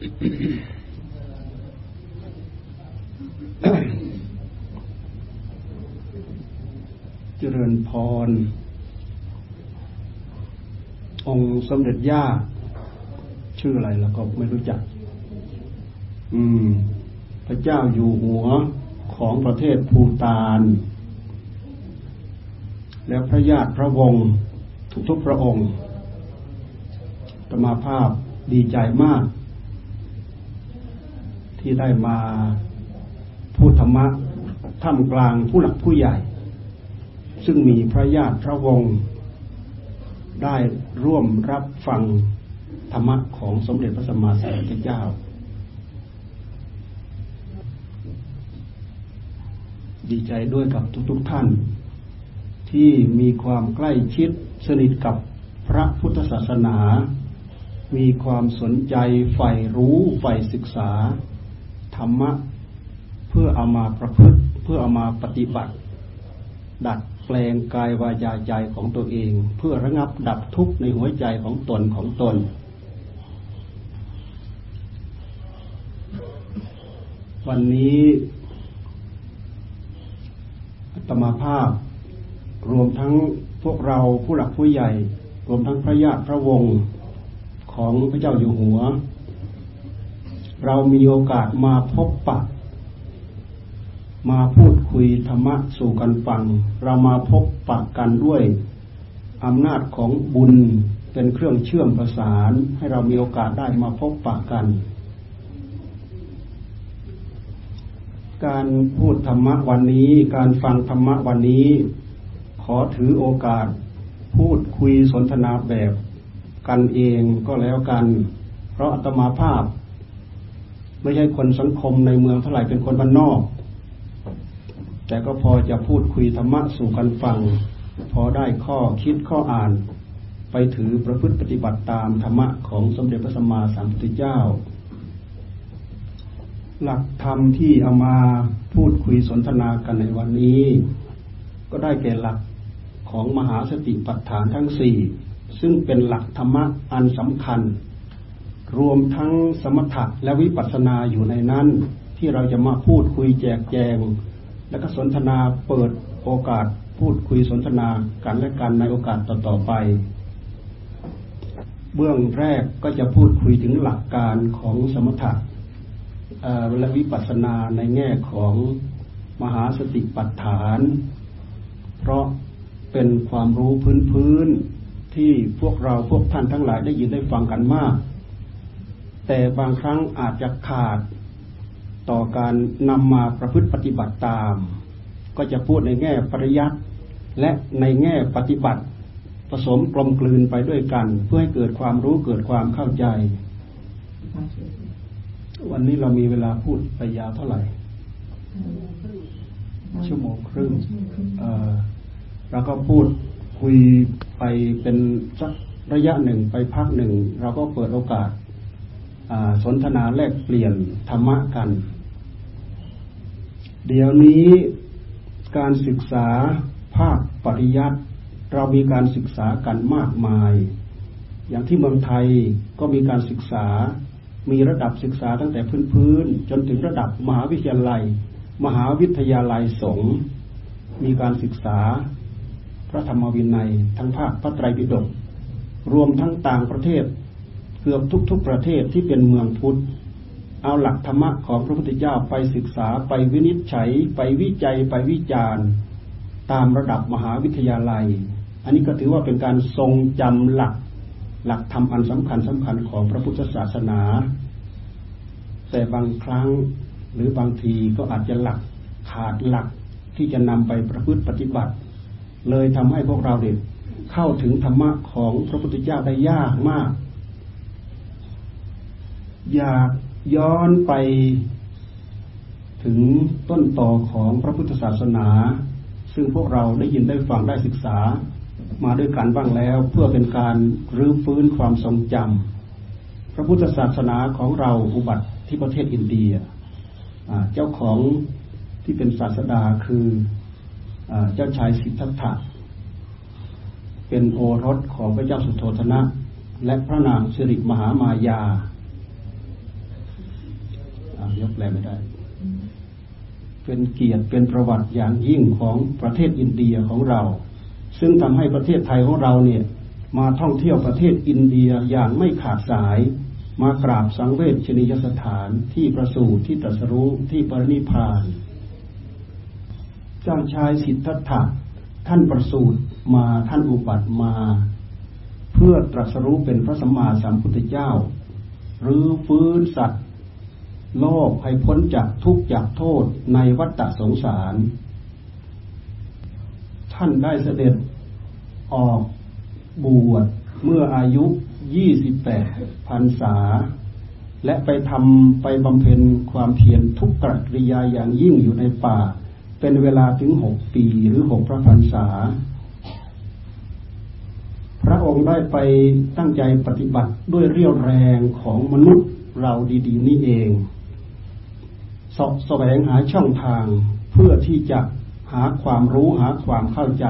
เจริญพรองค์สมเด็จย่าชื่ออะไรแล้วก็ไม่รู้จักพระเจ้าอยู่หัวของประเทศภูฏานและพระญาติพระวงศ์ทุกๆพระองค์อาตมาภาพดีใจมากที่ได้มาพูดธรรมะท่ามกลางผู้หลักผู้ใหญ่ซึ่งมีพระญาติพระวงศ์ได้ร่วมรับฟังธรรมะของสมเด็จพระสัมมาสัมพุทธเจ้าดีใจด้วยกับทุกๆท่านที่มีความใกล้ชิดสนิทกับพระพุทธศาสนามีความสนใจใฝ่รู้ใฝ่ศึกษาธรรมะเพื่อเอามาประพฤติเพื่อเอามาปฏิบัติดัดแปลงกายวาจาใจของตัวเองเพื่อระงับดับทุกข์ในหัวใจของตนวันนี้อาตมาภาพรวมทั้งพวกเราผู้หลักผู้ใหญ่รวมทั้งพระญาติพระวงศ์ของพระเจ้าอยู่หัวเรามีโอกาสมาพบปะมาพูดคุยธรรมะสู่กันฟังเรามาพบปะกันด้วยอำนาจของบุญเป็นเครื่องเชื่อมประสานให้เรามีโอกาสได้มาพบปะกันการพูดธรรมะวันนี้การฟังธรรมะวันนี้ขอถือโอกาสพูดคุยสนทนาแบบกันเองก็แล้วกันเพราะอาตมาภาพไม่ใช่คนสังคมในเมืองเท่าไหร่เป็นคนบ้านนอกแต่ก็พอจะพูดคุยธรรมะสู่กันฟังพอได้ข้อคิดข้ออ่านไปถือประพฤติปฏิบัติตามธรรมะของสมเด็จพระสัมมาสัมพุทธเจ้าหลักธรรมที่เอามาพูดคุยสนทนากันในวันนี้ก็ได้แก่หลักของมหาสติปัฏฐานทั้งสี่ซึ่งเป็นหลักธรรมะอันสำคัญรวมทั้งสมถะและวิปัสสนาอยู่ในนั้นที่เราจะมาพูดคุยแจกแจงและก็สนทนาเปิดโอกาสพูดคุยสนทนากันและกันในโอกาสต่อๆไปเบื้องแรกก็จะพูดคุยถึงหลักการของสมถะและวิปัสสนาในแง่ของมหาสติปัฏฐานเพราะเป็นความรู้พื้นๆที่พวกเราพวกท่านทั้งหลายได้ยินได้ฟังกันมากแต่บางครั้งอาจจะขาดต่อการนำมาประพฤติปฏิบัติตามก็จะพูดในแง่ปริยัติและในแง่ปฏิบัติผสมกลมกลืนไปด้วยกันเพื่อให้เกิดความรู้เกิดความเข้าใจวันนี้เรามีเวลาพูดไปยาวเท่าไหร่ชั่วโมงครึ่งเราก็พูดคุยไปเป็นสักระยะหนึ่งไปพักหนึ่งเราก็เปิดโอกาสสนทนาแลกเปลี่ยนธรรมะกันเดี๋ยวนี้การศึกษาภาคปริยัติเรามีการศึกษากันมากมายอย่างที่เมืองไทยก็มีการศึกษามีระดับศึกษาตั้งแต่พื้นๆจนถึงระดับมหาวิทยาลัยมหาวิทยาลัยสงฆ์มีการศึกษาพระธรรมวินัยทั้งภาคพระไตรปิฎกรวมทั้งต่างประเทศเกือบทุกประเทศที่เป็นเมืองพุทธเอาหลักธรรมะของพระพุทธเจ้าไปศึกษาไปวินิจฉัยไปวิจัยไปวิจารณ์ตามระดับมหาวิทยาลัยอันนี้ก็ถือว่าเป็นการทรงจำหลักธรรมอันสำคัญของพระพุทธศาสนาแต่บางครั้งหรือบางทีก็อาจจะขาดหลักที่จะนำไปประพฤติปฏิบัติเลยทำให้พวกเราเนี่ยเข้าถึงธรรมะของพระพุทธเจ้าได้ยากมากอยากย้อนไปถึงต้นตอของพระพุทธศาสนาซึ่งพวกเราได้ยินได้ฟังได้ศึกษามาด้วยกันบ้างแล้วเพื่อเป็นการรื้อฟื้นความทรงจำพระพุทธศาสนาของเราอุบัติที่ประเทศอินเดียเจ้าของที่เป็นศาสดาคือเจ้าชายสิทธัตถะเป็นโอรสของพระเจ้าสุโธทนะและพระนางสิริมหามายา ปลไม่ได้เป็นเกียรติเป็นประวัติอย่างยิ่งของประเทศอินเดียของเราซึ่งทำให้ประเทศไทยของเราเนี่ยมาท่องเที่ยวประเทศอินเดียอย่างไม่ขาดสายมากราบสังเวชนียสถานที่ประสูติที่ตรัสรู้ที่ปรินิพพานเจ้าชายสิทธัตถะท่านประสูติมาท่านอุบัติมาเพื่อตรัสรู้เป็นพระสัมมาสัมพุทธเจ้าหรือฟื้นสัตว์โลกให้พ้นจากทุกข์จากโทษในวัฏฏะสงสารท่านได้เสด็จออกบวชเมื่ออายุ28 พรรษาและไปบำเพ็ญความเพียรทุกกริยาอย่างยิ่งอยู่ในป่าเป็นเวลาถึง6ปีหรือ6พระพรรษาพระองค์ได้ไปตั้งใจปฏิบัติด้วยเรี่ยวแรงของมนุษย์เราดีๆนี่เองแสวงหาช่องทางเพื่อที่จะหาความรู้หาความเข้าใจ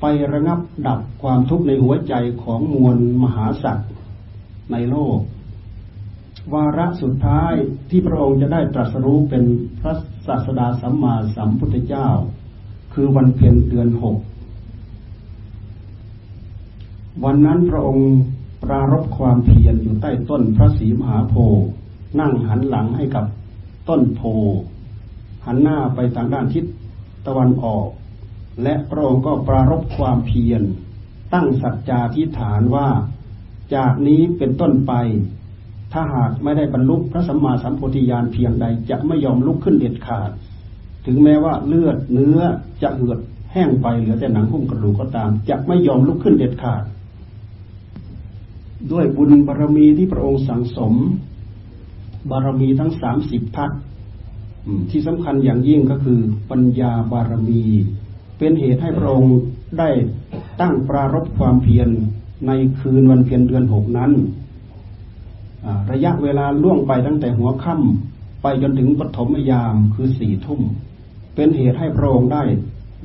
ไประงับดับความทุกข์ในหัวใจของมวลมหาสัตว์ในโลกวาระสุดท้ายที่พระองค์จะได้ตรัสรู้เป็นพระศาสดาสัมมาสัมพุทธเจ้าคือวันเพ็ญเดือน6วันนั้นพระองค์ปรารภความเพียรอยู่ใต้ต้นพระศรีมหาโพธิ์นั่งหันหลังให้กับต้นโพธิ์หันหน้าไปทางด้านทิศตะวันออกและพระองค์ก็ปรารภความเพียรตั้งสัจจาธิษฐานว่าจากนี้เป็นต้นไปถ้าหากไม่ได้บรรลุพระสัมมาสัมโพธิญาณเพียงใดจะไม่ยอมลุกขึ้นเด็ดขาดถึงแม้ว่าเลือดเนื้อจะเหือดแห้งไปเหลือแต่หนังหุ้มกระดูกก็ตามจะไม่ยอมลุกขึ้นเด็ดขาดด้วยบุญบารมีที่พระองค์สั่งสมบารมีทั้ง30ทัศน์ที่สำคัญอย่างยิ่งก็คือปัญญาบารมีเป็นเหตุให้พระองค์ได้ตั้งปรารภความเพียรในคืนวันเพ็ญเดือน6นั้นระยะเวลาล่วงไปตั้งแต่หัวค่ำไปจนถึงปฐมยามคือ 4 ทุ่มเป็นเหตุให้พระองค์ได้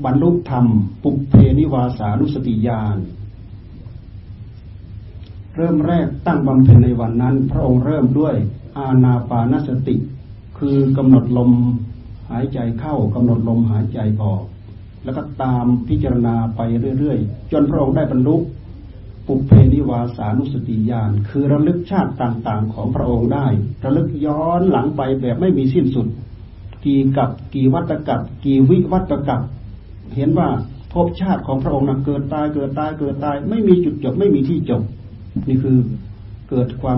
บรรลุธรรมปุพเพนิวาสานุสติญาณเริ่มแรกตั้งบำเพ็ญในวันนั้นพระองค์เริ่มด้วยอานาปานสติคือกำหนดลมหายใจเข้ากำหนดลมหายใจออกแล้วก็ตามพิจารณาไปเรื่อยๆจนพระองค์ได้บรรลุปุพเพนิวาสานุสติญาณคือระลึกชาติต่างๆของพระองค์ได้ระลึกย้อนหลังไปแบบไม่มีสิ้นสุดกี่กับกี่วัฏกับกี่วิวัฏกับเห็นว่าภพชาติของพระองค์นั้นเกิดตายเกิดตายเกิดตายไม่มีจุดจบไม่มีที่จบนี่คือเกิดควา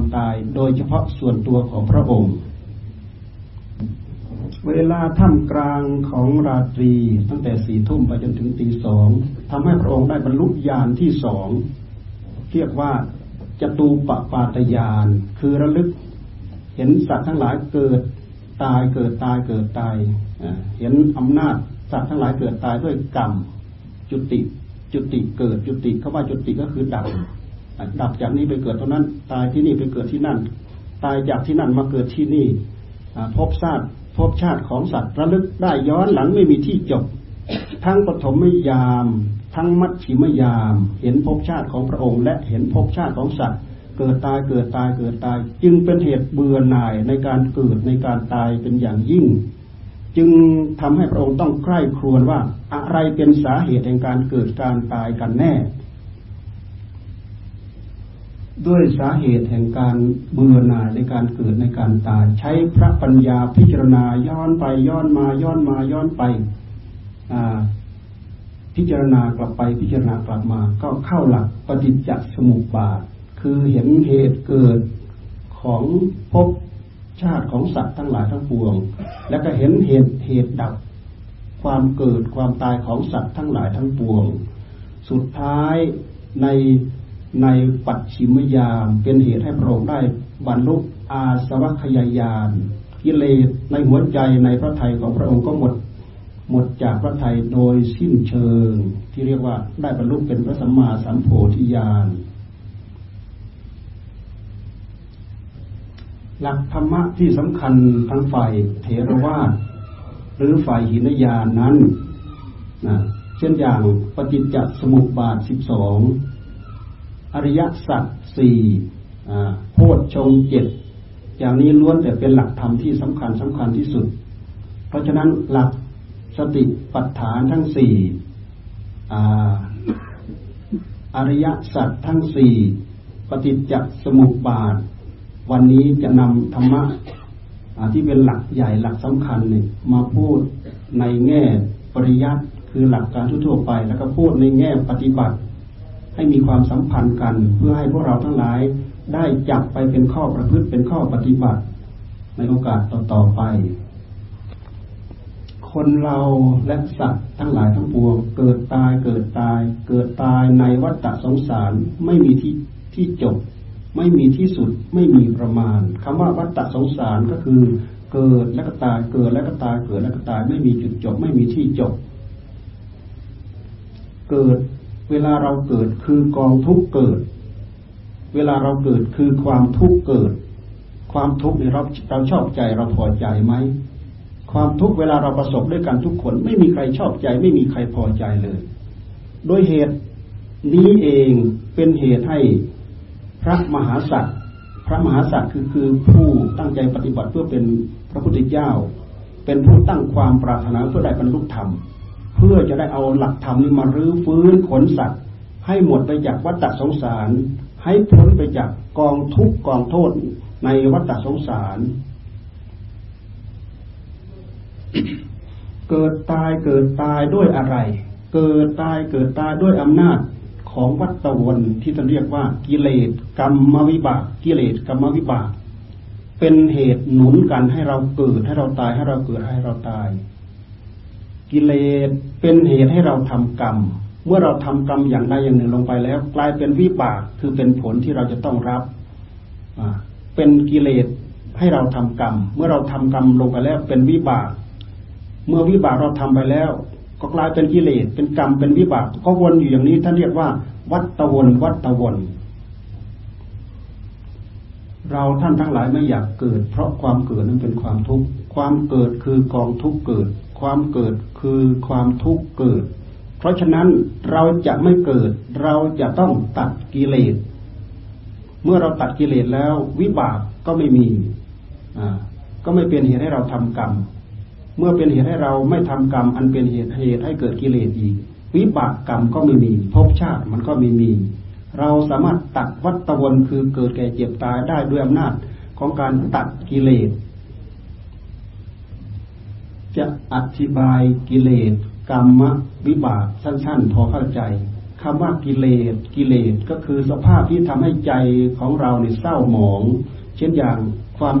มตายโดยเฉพาะส่วนตัวของพระองค์เวลาท่ามกลางของราตรีตั้งแต่ 4 ทุ่มไปจนถึง 2 ทำให้พระองค์ได้บรรลุญาณที่ 2เรียกว่าจตูปปาตญาณคือระลึกเห็นสัตว์ทั้งหลายเกิดตายเกิดตายเกิดตายเห็นอำนาจสัตว์ทั้งหลายเกิดตายด้วยกรรมจุติเกิดจุติคำว่าจุติก็คือดับจากนี้ไปเกิดตรงนั้นตายที่นี่ไปเกิดที่นั่นตายจากที่นั่นมาเกิดที่นี่พบชาติของสัตว์ระลึกได้ย้อนหลังไม่มีที่จบทั้งปฐมยามทั้งมัชชิมยามเห็นพบชาติของพระองค์และเห็นพบชาติของสัตว์เกิดตายเกิดตายเกิดตายจึงเป็นเหตุเบื่อหน่ายในการเกิดในการตายเป็นอย่างยิ่งจึงทำให้พระองค์ต้องใคร่ครวญว่าอะไรเป็นสาเหตุแห่งการเกิดการตายกันแน่ด้วยสาเหตุแห่งการเบื่อหน่ายในการเกิดในการตายใช้พระปัญญาพิจารณาย้อนไปย้อนมาย้อนมาย้อนไปพิจารณากลับไปพิจารณากลับมาก็เข้าหลักปฏิจจสมุปบาทคือเห็นเหตุเกิดของภพชาติของสัตว์ทั้งหลายทั้งปวงและก็เห็นเหตุดับความเกิดความตายของสัตว์ทั้งหลายทั้งปวงสุดท้ายในปัจฉิมยามเป็นเหตุให้พระองค์ได้บรรลุอาสวัคคยญาณกิเลสในหัวใจในพระทัยของพระองค์ก็หมดจากพระทัยโดยสิ้นเชิงที่เรียกว่าได้บรรลุเป็นพระสัมมาสัมโพธิญาณหลักธรรมะที่สำคัญทั้งฝ่ายเถรวาทหรือฝ่ายหินญาณนั้นเช่นอย่างปฏิจจสมุปบาท12อริยสัจ4โพชฌงค์7 อย่างนี้ล้วนแต่เป็นหลักธรรมที่สำคัญที่สุดเพราะฉะนั้นหลักสติปัฏฐานทั้งสี่อริยสัจทั้งสี่ปฏิจจสมุปบาทวันนี้จะนำธรรมะที่เป็นหลักใหญ่หลักสำคัญเนี่ยมาพูดในแง่ปริยัติคือหลักการทั่วไปแล้วก็พูดในแง่ปฏิบัติให้มีความสัมพันธ์กันเพื่อให้พวกเราทั้งหลายได้จับไปเป็นข้อประพฤติเป็นข้อปฏิบัติในโอกาสต่อๆไปคนเราและสัตว์ทั้งหลายทั้งปวงเกิดตายในวัฏฏะสงสารไม่มีที่จบไม่มีที่สุดไม่มีประมาณคำว่าวัฏฏะสงสารก็คือเกิดแล้วก็ตายเกิดแล้วก็ตายเกิดแล้วก็ตายไม่มีจุดจบไม่มีที่จบเกิดเวลาเราเกิดคือกองทุกข์เกิดเวลาเราเกิดคือความทุกข์เกิดความทุกข์เนี่ยเราชอบใจเราพอใจไหมความทุกข์เวลาเราประสบด้วยกันทุกคนไม่มีใครชอบใจไม่มีใครพอใจเลยโดยเหตุนี้เองเป็นเหตุให้พระมหาสัตว์คือผู้ตั้งใจปฏิบัติเพื่อเป็นพระพุทธเจ้าเป็นผู้ตั้งความปรารถนาเพื่อได้บรรลุธรรมเพื่อจะได้เอาหลักธรรมนี้มารื้อฟื้นขนสัตว์ให้หมดไปจากวัฏฏะสงสารให้พ้นไปจากกองทุกข์กองโทษในวัฏฏะสงสารเกิดตายด้วยอะไรเกิดตายด้วยอำนาจของวัฏวนที่ท่านเรียกว่ากิเลสกรรมวิบากกิเลสกรรมวิบากเป็นเหตุหนุนกันให้เราเกิดให้เราตายให้เราเกิดให้เราตายกิเลสเป็นเหตุให้เราทำกรรมเมื่อเราทำกรรมอย่างใดอย่างหนึ่งลงไปแล้วกลายเป็นวิบากคือเป็นผลที่เราจะต้องรับเป็นกิเลสให้เราทำกรรมเมื่อเราทำกรรมลงไปแล้วเป็นวิบากเมื่อวิบากเราทำไปแล้วก็กลายเป็นกิเลสเป็นกรรมเป็นวิบากก็วนอยู่อย่างนี้ท่านเรียกว่าวัฏฏะวนเราท่านทั้งหลายไม่อยากเกิดเพราะความเกิดนั้นเป็นความทุกข์ความเกิดคือกองทุกข์เกิดความเกิดคือความทุกข์เกิดเพราะฉะนั้นเราจะไม่เกิดเราจะต้องตัดกิเลสเมื่อเราตัดกิเลสแล้ววิบากก็ไม่มีก็ไม่เป็นเหตุให้เราทำกรรมเมื่อเป็นเหตุให้เราไม่ทำกรรมอันเป็นเหตุให้เกิดกิเลสอีกวิบากกรรมก็ไม่มีภพชาติมันก็ไม่มีเราสามารถตัดวัฏวนคือเกิดแก่เจ็บตายได้ด้วยอำนาจของการตัดกิเลสจะอธิบายกิเลสกรรมวิบากสั้นๆพอเข้าใจคำว่ากิเลสก็คือสภาพที่ทำให้ใจของเราเนี่ยเศร้าหมองเช่นอย่างความ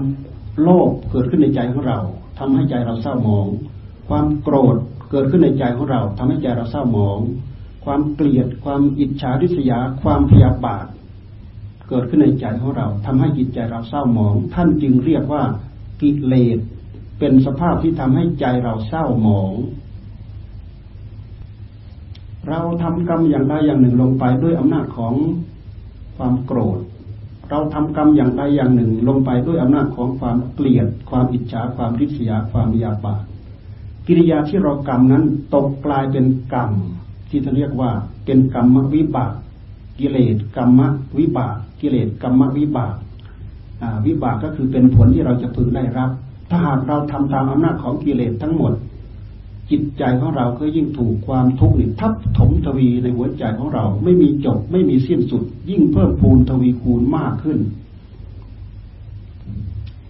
โลภเกิดขึ้นในใจของเราทำให้ใจเราเศร้าหมองความโกรธเกิดขึ้นในใจของเราทำให้ใจเราเศร้าหมองความเกลียดความอิจฉาริษยาความพยาบาทเกิดขึ้นในใจของเราทำให้จิตใจเราเศร้าหมองท่านจึงเรียกว่ากิเลสเป็นสภาพที่ทำให้ใจเราเศร้าหมองเราทำกรรมอย่างใดอย่างหนึ่งลงไปด้วยอำนาจของความโกรธเราทำกรรมอย่างใดอย่างหนึ่งลงไปด้วยอำนาจของความเกลียดความอิจฉาความริษยาความพยาบาทกิริยาที่เรากรรมนั้นตกกลายเป็นกรรมที่ท่านเรียกว่าเป็นกรรมวิบากกิเลสกรรมวิบากกิเลสกรรมวิบากวิบากก็คือเป็นผลที่เราจะพึงได้รับถ้าหากเราทำตามอำนาจของกิเลสทั้งหมดจิตใจของเราก็ยิ่งถูกความทุกข์ทับถมทวีในหัวใจของเราไม่มีจบไม่มีสิ้นสุดยิ่งเพิ่มพูนทวีคูณมากขึ้น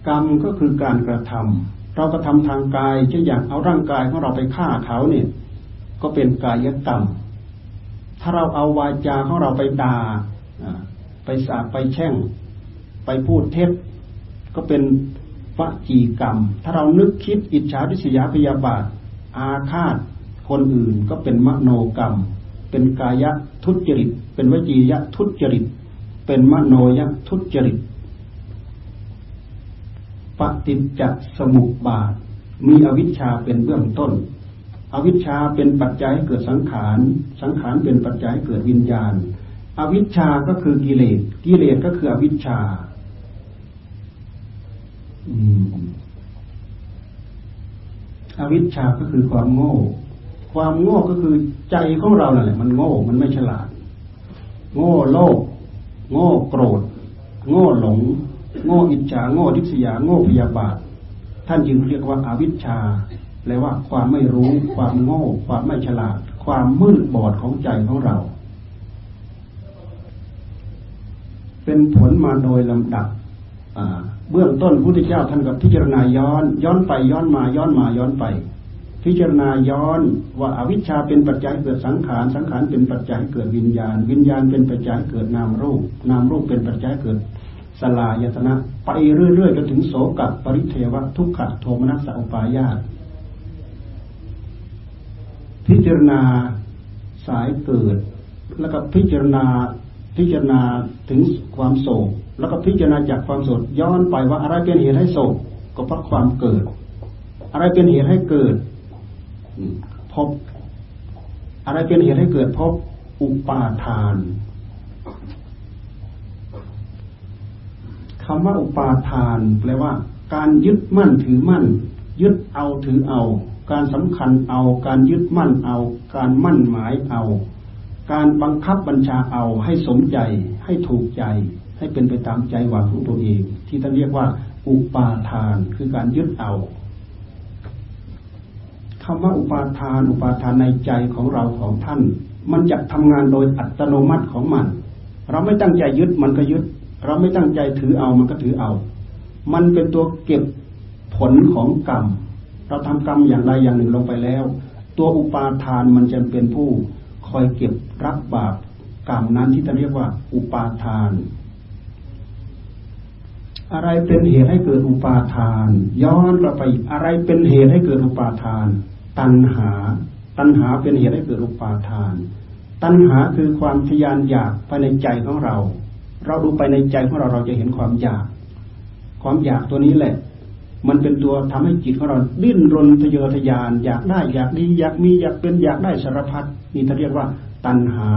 กรรมก็คือการกระทำเรากระทำทางกายเช่นอย่างเอาร่างกายของเราไปฆ่าเขาเนี่ยก็เป็นกายกรรมถ้าเราเอาวาจาของเราไปด่าไปสาปไปแช่งไปพูดเท็จก็เป็นวจีกรรมถ้าเรานึกคิดอิจฉาริษยาพยาบาทอาฆาตคนอื่นก็เป็นมโนกรรมเป็นกายทุจริตเป็นวจียทุจริตเป็นมโนยทุจริตปฏิจจสมุปบาทมีอวิชชาเป็นเบื้องต้นอวิชชาเป็นปัจจัยให้เกิดสังขารสังขารเป็นปัจจัยให้เกิดวิญญาณอวิชชาก็คือกิเลสกิเลสก็คืออวิชชาอวิชชาก็คือความโง่ความโง่ก็คือใจของเรานั่นแหละมันโง่มันไม่ฉลาดโง่โลภโง่โกรธโง่หลง โง่อิจฉาโง่ริษยาโง่พยาบาทท่านจึงเรียกว่าอวิชชาแปลว่าความไม่รู้ความโง่ความไม่ฉลาดความมืดบอดของใจของเราเป็นผลมาโดยลำดับเบื้องต้นพุทธเจ้าท่านกับพิจารณาย้อนไปย้อนไปพิจารณาย้อนว่าอวิชชาเป็นปัจจัยเกิดสังขารสังขารเป็นปัจจัยเกิดวิญญาณวิญญาณเป็นปัจจัยเกิดนามรูปนามรูปเป็นปัจจัยเกิดสลายตนะไปเรื่อยๆจนถึงโสกปริเทวะทุกขโทมนัสสะอุปายาสพิจารณาสายเกิดแล้วก็พิจารณาถึงความโศกแล้วก็พิจารณาจากความโศกย้อนไปว่าอะไรเป็นเหตุให้โศกก็เพราะความเกิดอะไรเป็นเหตุให้เกิดพบอะไรเป็นเหตุให้เกิดพบอุปาทานคำว่าอุปาทานแปลว่าการยึดมั่นถือมั่นยึดเอาถือเอาการสำคัญเอาการยึดมั่นเอาการมั่นหมายเอาการบังคับบัญชาเอาให้สมใจให้ถูกใจให้เป็นไปตามใจหวังของตัวเองที่ท่านเรียกว่าอุปาทานคือการยึดเอาคำว่าอุปาทานในใจของเราของท่านมันจะทำงานโดยอัตโนมัติของมันเราไม่ตั้งใจยึดมันก็ยึดเราไม่ตั้งใจถือเอามันก็ถือเอามันเป็นตัวเก็บผลของกรรมเราทำกรรมอย่างใดอย่างหนึ่งลงไปแล้วตัวอุปาทานมันจะเป็นผู้คอยเก็บรับบาปกรรมนั้นที่ท่านเรียกว่าอุปาทานอะไรเป็นเหตุให้เกิดอุปาทานย้อนกลับไปอะไรเป็นเหตุให้เกิดอุปาทานตัณหาเป็นเหตุให้เกิดอุปาทานตัณหาคือความทยานอยากภายในใจของเราเราดูไปในใจของเราเราจะเห็นความอยากตัวนี้แหละมันเป็นตัวทำให้จิตของเราดิ้นรนทะเยอทะยานอยากได้อยากดีอยากมีอยากเป็นอยากได้สารพัดนี่ท่านเรียกว่าตัณหา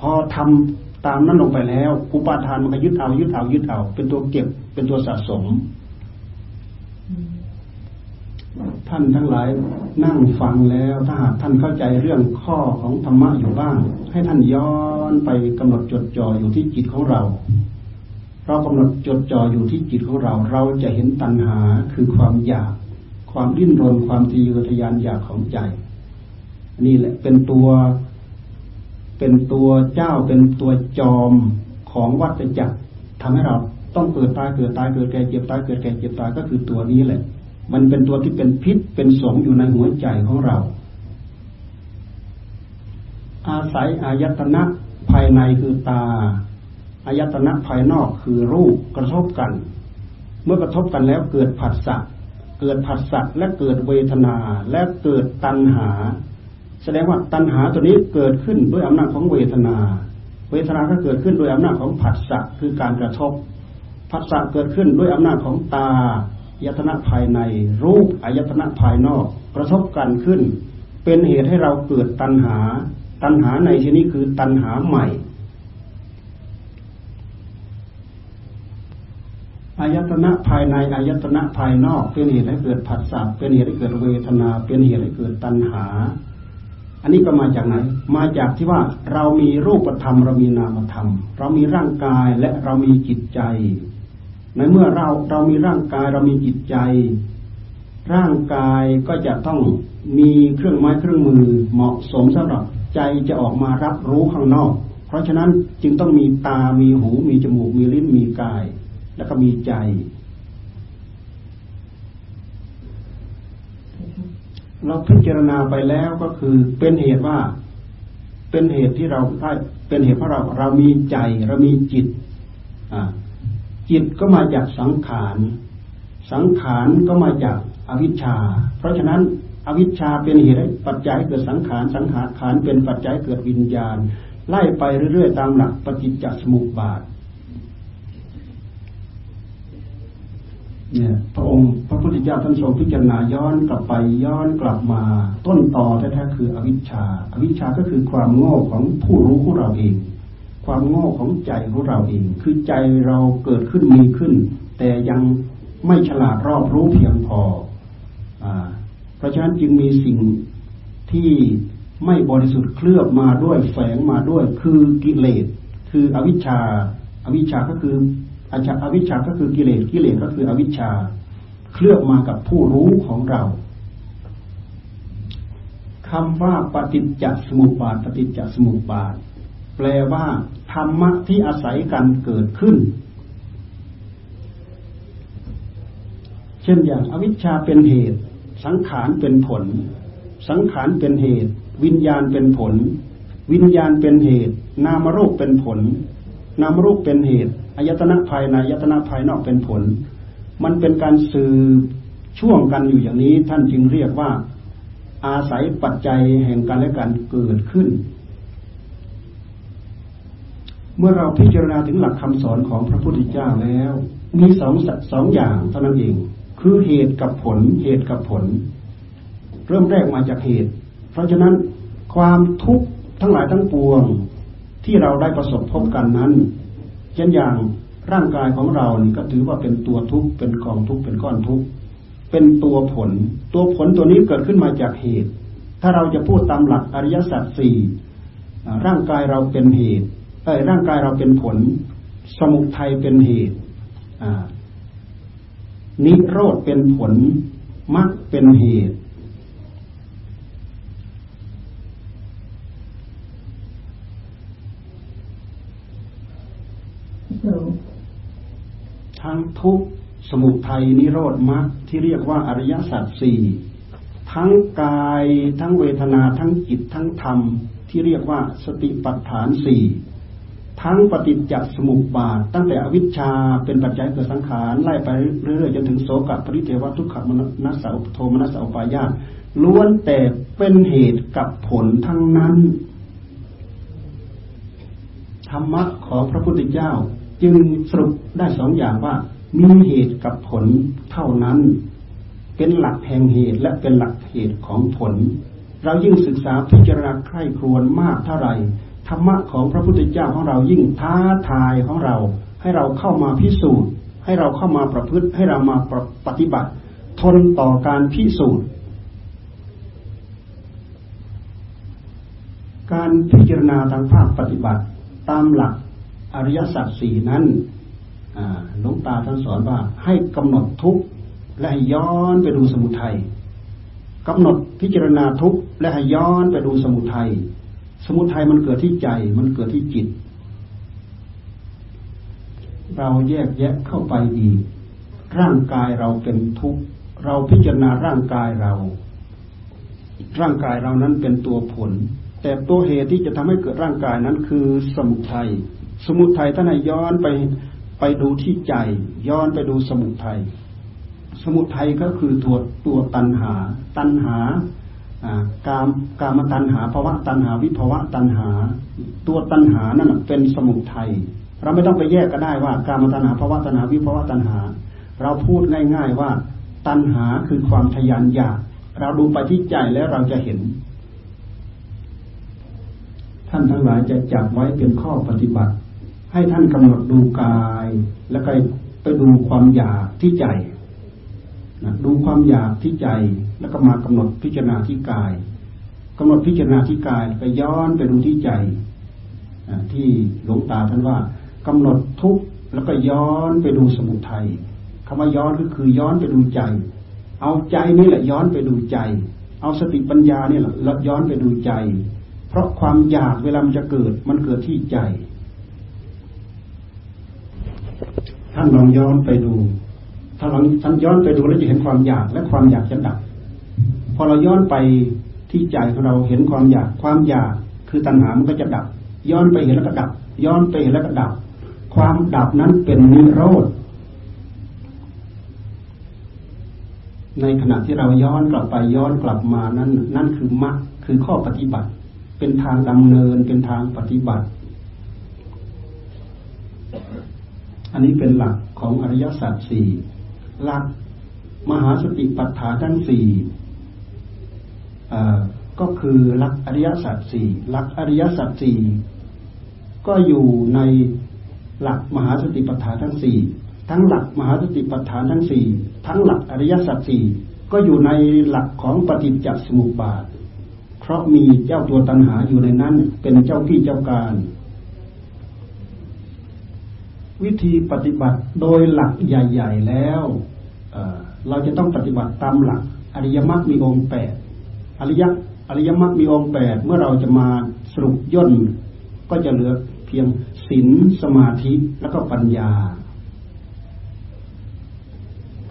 พอทำตามนั้นลงไปแล้วอุปาทานมันก็ยึดเอาเป็นตัวเก็บเป็นตัวสะสมท่านทั้งหลายนั่งฟังแล้วถ้าหากท่านเข้าใจเรื่องข้อของธรรมะอยู่บ้างให้ท่านย้อนไปกำหนดจดจ่ออยู่ที่จิตของเราเรากำหนดจดจ่ออยู่ที่จิตของเราเราจะเห็นตัณหาคือความอยากความดิ้นรนความทะเยอทะยานอยากของใจนี่แหละเป็นตัวเจ้าเป็นตัวจอมของวัฏจักรทำให้เราต้องเกิดตายเกิดแก่เจ็บตายเกิดแก่เจ็บตายก็คือตัวนี้แหละมันเป็นตัวที่เป็นพิษเป็นสงอยู่ในหัวใจของเราอาศัยอายตนะภายในคือตาอายตนะภายนอกคือรูปกระทบกันเมื่อกระทบกันแล้วเกิดผัสสะและเกิดเวทนาและเกิดตัณหาแสดงว่าตัณหาตัวนี้เกิดขึ้นด้วยอำนาจของเวทนาเวทนาก็เกิดขึ้นด้วยอำนาจของผัสสะคือการกระทบผัสสะเกิดขึ้นด้วยอำนาจของตาอายตนะภายในรูปอายตนะภายนอกกระทบกันขึ้นเป็นเหตุให้เราเกิดตัณหาในที่นี้คือตัณหาใหม่อายตนะภายในอายตนะภายนอกเป็นเหตุให้เกิดผัสสะเป็นเหตุให้เกิดเวทนาเป็นเหตุให้เกิดตัณหาอันนี้ก็มาจากไหนมาจากที่ว่าเรามีรูปธรรมเรามีนามธรรมเรามีร่างกายและเรามีจิตใจในเมื่อเรามีร่างกายเรามีจิตใจร่างกายก็จะต้องมีเครื่องไม้เครื่องมือเหมาะสมสำหรับใจจะออกมารับรู้ข้างนอกเพราะฉะนั้นจึงต้องมีตามีหูมีจมูกมีลิ้นมีกายแล้วก็มีใจเราพิจารณาไปแล้วก็คือเป็นเหตุที่เราได้เป็นเหตุเพราะเรามีใจเรามีจิตจิตก็มาจากสังขารก็มาจากอวิชชาเพราะฉะนั้นอวิชชาเป็นเหตุปัจจัยเกิดสังขารเป็นปัจจัยเกิดวิญญาณไล่ไปเรื่อยๆตามหลักปฏิจจสมุปบาทเนี่ยพระพุทธเจ้าท่านทรงพิจารณาย้อนกลับมาต้นตอแท้ๆคืออวิชชาก็คือความโง่ของผู้รู้ของเราเองความโง่ของใจของเราเองคือใจเราเกิดขึ้นมีขึ้นแต่ยังไม่ฉลาดรอบรู้เพียงพอเพราะฉะนั้นจึงมีสิ่งที่ไม่บริสุทธิ์เคลือบมาด้วยแฝงมาด้วยคือกิเลสคืออวิชชาก็คือ อวิชชาก็คือกิเลสกิเลสก็คืออวิชชาเคลือบมากับผู้รู้ของเราคำว่าปฏิจจสมุปบาทปฏิจจสมุปบาทแปลว่าธรรมะที่อาศัยกันเกิดขึ้นเช่นอย่างอวิชชาเป็นเหตุสังขารเป็นผลสังขารเป็นเหตุวิญญาณเป็นผลวิญญาณเป็นเหตุนามรูปเป็นผลนามรูปเป็นเหตุอายตนะภายในอายตนะภายนอกเป็นผลมันเป็นการสืบช่วงกันอยู่อย่างนี้ท่านจึงเรียกว่าอาศัยปัจจัยแห่งกันและกันเกิดขึ้นเมื่อเราพิจารณาถึงหลักคำสอนของพระพุทธเจ้าแล้วมีสองอย่างเท่านั้นเองคือเหตุกับผลเหตุกับผลเริ่มแรกมาจากเหตุเพราะฉะนั้นความทุกข์ทั้งหลายทั้งปวงที่เราได้ประสบพบกันนั้นเช่นอย่างร่างกายของเรานี่ก็ถือว่าเป็นตัวทุกข์เป็นกองทุกข์เป็นก้อนทุกข์เป็นตัวผลตัวผลตัวนี้เกิดขึ้นมาจากเหตุถ้าเราจะพูดตามหลักอริยสัจสี่ร่างกายเราเป็นเหตุร่างกายเราเป็นผลสมุทัยเป็นเหตุนิโรธเป็นผลมรรคเป็นเหตุทั้งทุกข์สมุทัยนิโรธมรรคที่เรียกว่าอริยสัจสี่ทั้งกายทั้งเวทนาทั้งจิตทั้งธรรมที่เรียกว่าสติปัฏฐานสี่ทั้งปฏิจจสมุปบาทตั้งแต่อวิชชาเป็นปัจจัยเกิดสังขารไล่ไปเรื่อยๆจนถึงโสกปริเทวทุกขมนัสสะโทมนัสสะอุปายาสล้วนแต่เป็นเหตุกับผลทั้งนั้นธรรมะของพระพุทธเจ้าจึงสรุปได้สองอย่างว่ามีเหตุกับผลเท่านั้นเป็นหลักแห่งเหตุและเป็นหลักเหตุของผลเรายิ่งศึกษาพิจารณาใคร่ครวญมากเท่าไหร่ธรรมะของพระพุทธเจ้าของเรายิ่งท้าทายของเราให้เราเข้ามาพิสูจน์ให้เราเข้ามาประพฤติให้เรามาปฏิบัติทนต่อการพิสูจน์การพิจารณาทางภาคปฏิบัติตามหลักอริยสัจสี่นั้นหลวงตาท่านสอนว่าให้กำหนดทุกข์และให้ย้อนไปดูสมุทัยกำหนดพิจารณาทุกข์และให้ย้อนไปดูสมุทัยสมุทัยมันเกิดที่ใจมันเกิดที่จิตเราแยกแยะเข้าไปอีกร่างกายเราเป็นทุกข์เราพิจารณาร่างกายเราร่างกายเรานั้นเป็นตัวผลแต่ตัวเหตุที่จะทำให้เกิดร่างกายนั้นคือสมุทัยสมุทัยท่านให้ย้อนไปดูที่ใจย้อนไปดูสมุทัยสมุทัยก็คือตัวตัณหาตัณหากามตัณหาภวะตัณหาวิภวะตัณหาตัวตัณหานั่นเป็นสมุทัยเราไม่ต้องไปแยกก็ได้ว่ากามตัณหาภวะตัณหาวิภวะตัณหาเราพูดง่ายๆว่าตัณหาคือความทะยานอยากเราดูไปที่ใจแล้วเราจะเห็นท่านทั้งหลายจะจับไว้เป็นข้อปฏิบัติให้ท่านกำหนดดูกายแล้วก็ไปดูความอยากที่ใจนะดูความอยากที่ใจแล้วก็มากำหนดพิจารณาที่กายกำหนดพิจารณาที่กายไปย้อนไปดูที่ใจที่หลวงตาท่านว่ากำหนดทุกข์แล้วก็ย้อนไปดูสมุทัยคำว่าย้อนก็คือย้อนไปดูใจเอาใจนี่แหละย้อนไปดูใจเอาสติปัญญานี่แหละย้อนไปดูใจเพราะความอยากเวลามันจะเกิดมันเกิดที่ใจท่านลองย้อนไปดูถ้าลองท่านย้อนไปดูแล้วจะเห็นความอยากและความอยากจะดับพอเราย้อนไปที่ใจของเราเห็นความอยากความอยากคือตัณหามันก็จะดับย้อนไปเห็นแล้วก็ดับย้อนไปเห็นแล้วก็ดับความดับนั้นเป็นนิโรธในขณะที่เราย้อนกลับไปย้อนกลับมานั่นคือมรรคคือข้อปฏิบัติเป็นทางดำเนินเป็นทางปฏิบัติอันนี้เป็นหลักของอริยสัจสี่หลักมหาสติปัฏฐานทั้งสี่ก็คือหลักอริยสัจสี่หลักอริยสัจสี่ก็อยู่ในหลักมหาสติปัฏฐานทั้งสี่ทั้งหลักมหาสติปัฏฐานทั้งสี่ทั้งหลักอริยสัจสี่ก็อยู่ในหลักของปฏิจจสมุปบาทเพราะมีเจ้าตัวตัณหาอยู่ในนั้นเป็นเจ้าที่เจ้าการ วิธีปฏิบัติโดยหลักใหญ่ๆแล้วเราจะต้องปฏิบัติตามหลักอริยมรรคมีองค์8อริยมรรคมีองค์8เมื่อเราจะมาสรุปย่นก็จะเหลือเพียงศีลสมาธิแล้วก็ปัญญา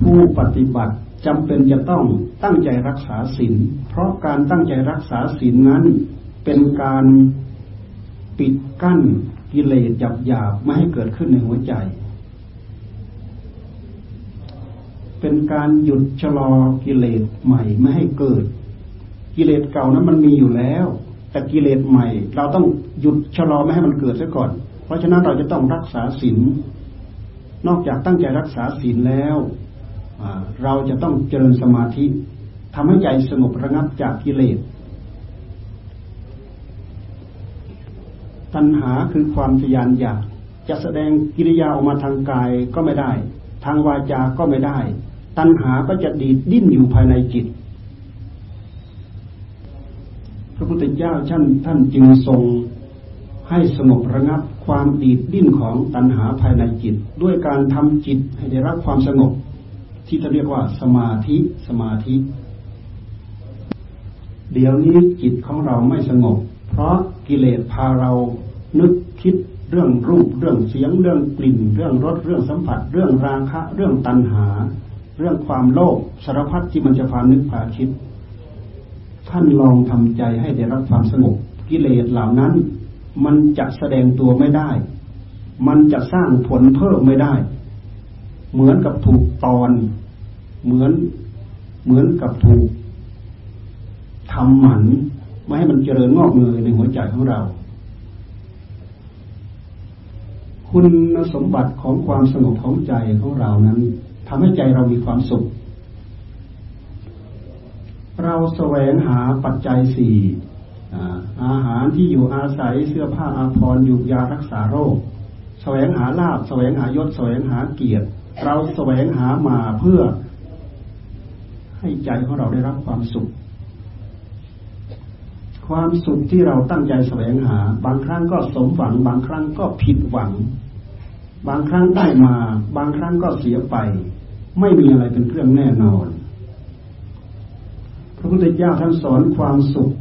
ผู้ปฏิบัติจำเป็นจะต้องตั้งใจรักษาศีลเพราะการตั้งใจรักษาศีลนั้นเป็นการปิดกั้นกิเลสหยาบๆไม่ให้เกิดขึ้นในหัวใจเป็นการหยุดชะลอกิเลสใหม่ไม่ให้เกิดกิเลสเก่านั้นมันมีอยู่แล้วแต่กิเลสใหม่เราต้องหยุดชะลอไม่ให้มันเกิดซะก่อนเพราะฉะนั้นเราจะต้องรักษาศีลนอกจากตั้งใจรักษาศีลแล้วเราจะต้องเจริญสมาธิทำให้ใจสงบระงับจากกิเลสตัณหาคือความทะยานอยากจะแสดงกิริยาออกมาทางกายก็ไม่ได้ทางวาจาก็ไม่ได้ตัณหาก็จะดิ้นอยู่ภายในจิตพระพุทธเจ้าท่านจึงทรงให้สงบระงับความดิ้นของตัณหาภายในจิตด้วยการทำจิตให้ได้รับความสงบที่จะเรียกว่าสมาธิเดี๋ยวนี้จิตของเราไม่สงบเพราะกิเลสพาเรานึกคิดเรื่องรูปเรื่องเสียงเรื่องกลิ่นเรื่องรสเรื่องสัมผัสเรื่องราคะเรื่องตัณหาเรื่องความโลภสารพัดที่มันจะพานึกพาคิดท่านลองทำใจให้ได้รับความสงบกิเลสเหล่านั้นมันจะแสดงตัวไม่ได้มันจะสร้างผลเพิ่มไม่ได้เหมือนกับถูกตอนเหมือนกับถูกทำหมันไม่ให้มันเจริญงอกเงยในหัวใจของเราคุณสมบัติของความสงบของใจของเรานั้นทำให้ใจเรามีความสุขเราแสวงหาปัจจัยสี่อาหารที่อยู่อาศัยเสื้อผ้าอาภรณ์อยู่ยารักษาโรคแสวงหาลาภแสวงหายศแสวงหาเกียรติเราแสวงหามาเพื่อให้ใจของเราได้รับความสุขความสุขที่เราตั้งใจแสวงหาบางครั้งก็สมหวังบางครั้งก็ผิดหวังบางครั้งได้มาบางครั้งก็เสียไปไม่มีอะไรเป็นเครื่องแน่นอนพระพุทธเจ้าท่านสอนความสุข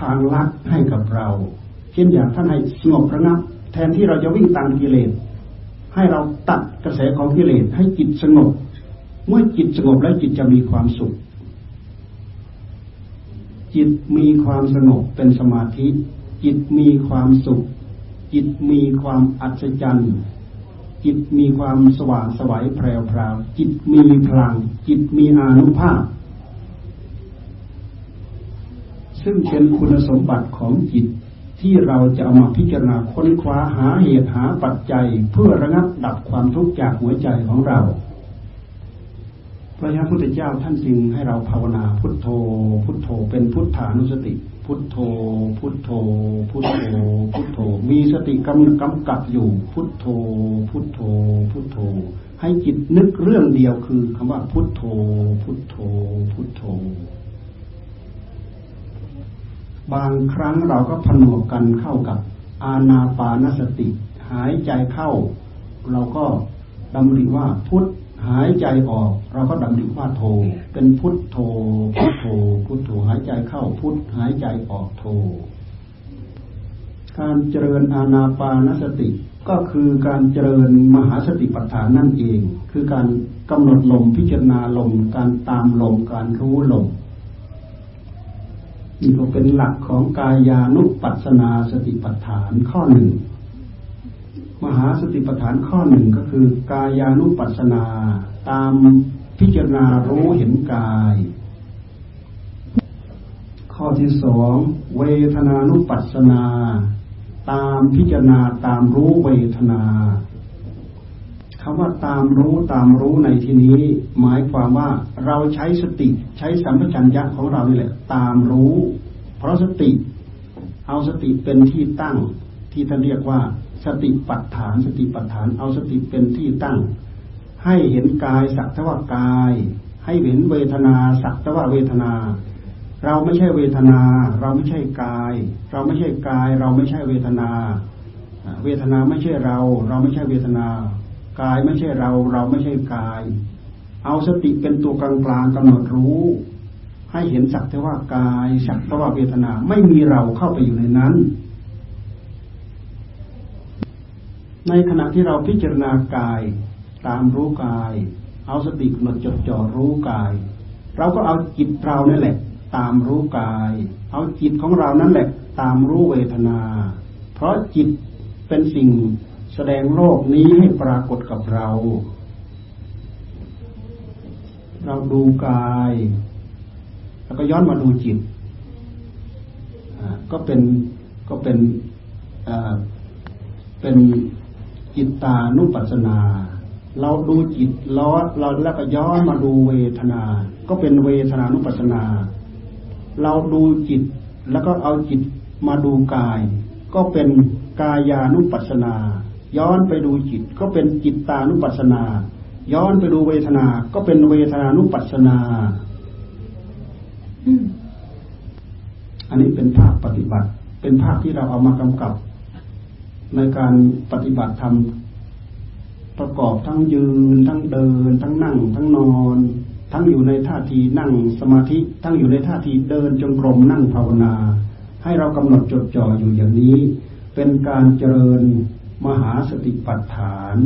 ทางลัดให้กับเราเช่นอย่างท่านให้สงบระงับแทนที่เราจะวิ่งตามกิเลสให้เราตัดกระแสของกิเลสให้จิตสงบเมื่อจิตสงบแล้วจิตจะมีความสุขจิตมีความสงบเป็นสมาธิจิตมีความสุขจิตมีความอัศจรรย์จิตมีความสว่างไสวแพรวพราวจิตมีพลังจิตมีอานุภาพซึ่งเป็นคุณสมบัติของจิตที่เราจะเอามาพิจารณาค้นคว้าหาเหตุหาปัจจัยเพื่อระงับดับความทุกข์จากหัวใจของเราพระพุทธเจ้าท่านจึงให้เราภาวนาพุทโธพุทโธเป็นพุทธานุสติพุทโธพุทโธพุทโธพุทโธมีสติกำกับอยู่พุทโธพุทโธพุทโธให้จิตนึกเรื่องเดียวคือคำว่าพุทโธพุทโธพุทโธบางครั้งเราก็ผนวกกันเข้ากับอานาปานสติหายใจเข้าเราก็ดำริว่าพุทหายใจออกเราก็ดำริว่าโธเป็นพุทโธพุทโธพุทโธหายใจเข้าพุทหายใจออกโธการเจริญอานาปานสติก็คือการเจริญมหาสติปัฏฐานนั่นเองคือการกำหนดลมพิจารณาลมการตามลมการรู้ลมนี่ก็เป็นหลักของกายานุปัสสนาสติปัฏฐานข้อหนึ่งมหาสติปัฏฐานข้อหนึ่งก็คือกายานุปัสสนาตามพิจารณารู้เห็นกายข้อที่สองเวทนานุปัสสนาตามพิจารณาตามรู้เวทนาคำว่าตามรู้ในที่นี้หมายความว่าเราใช้สติใช้สัมปชัญญะของเรานี่แหละตามรู้เพราะสติเอาสติเป็นที่ตั้งที่ท่านเรียกว่าสติปัฏฐานเอาสติเป็นที่ตั้งให้เห็นกายสักแต่ว่ากายให้เห็นเวทนาสักแต่ว่าเวทนาเราไม่ใช่เวทนาเราไม่ใช่กายเราไม่ใช่กายเราไม่ใช่เวทนา เวทนาไม่ใช่เราเราไม่ใช่เวทนากายไม่ใช่เราเราไม่ใช่กายเอาสติเป็นตัวกลางกำหนดรู้ให้เห็นสักแต่ว่ากายสักแต่ว่าเวทนาไม่มีเราเข้าไปอยู่ในนั้นในขณะที่เราพิจารณากายตามรู้กายเอาสติกำหนดจดจ่อรู้กายเราก็เอาจิตเรานั่นแหละตามรู้กายเอาจิตของเรานั่นแหละตามรู้เวทนาเพราะจิตเป็นสิ่งแสดงโลกนี้ให้ปรากฏกับเราเราดูกายแล้วก็ย้อนมาดูจิตก็เป็นจิตตานุปัสสนาเราดูจิตเราแล้วก็ย้อนมาดูเวทนาก็เป็นเวทนานุปัสสนาเราดูจิตแล้วก็เอาจิตมาดูกายก็เป็นกายานุปัสสนาย้อนไปดูจิตก็เป็นจิตตานุปัสสนาย้อนไปดูเวทนาก็เป็นเวทนานุปัสสนาอันนี้เป็นภาคปฏิบัติเป็นภาคที่เราเอามากำกับในการปฏิบัติธรรมประกอบทั้งยืนทั้งเดินทั้งนั่งทั้งนอนทั้งอยู่ในท่าทีนั่งสมาธิทั้งอยู่ในท่าทีเดินจงกรมนั่งภาวนาให้เรากำหนดจดจ่ออยู่อย่างนี้เป็นการเจริญมหาสติปัฏฐาน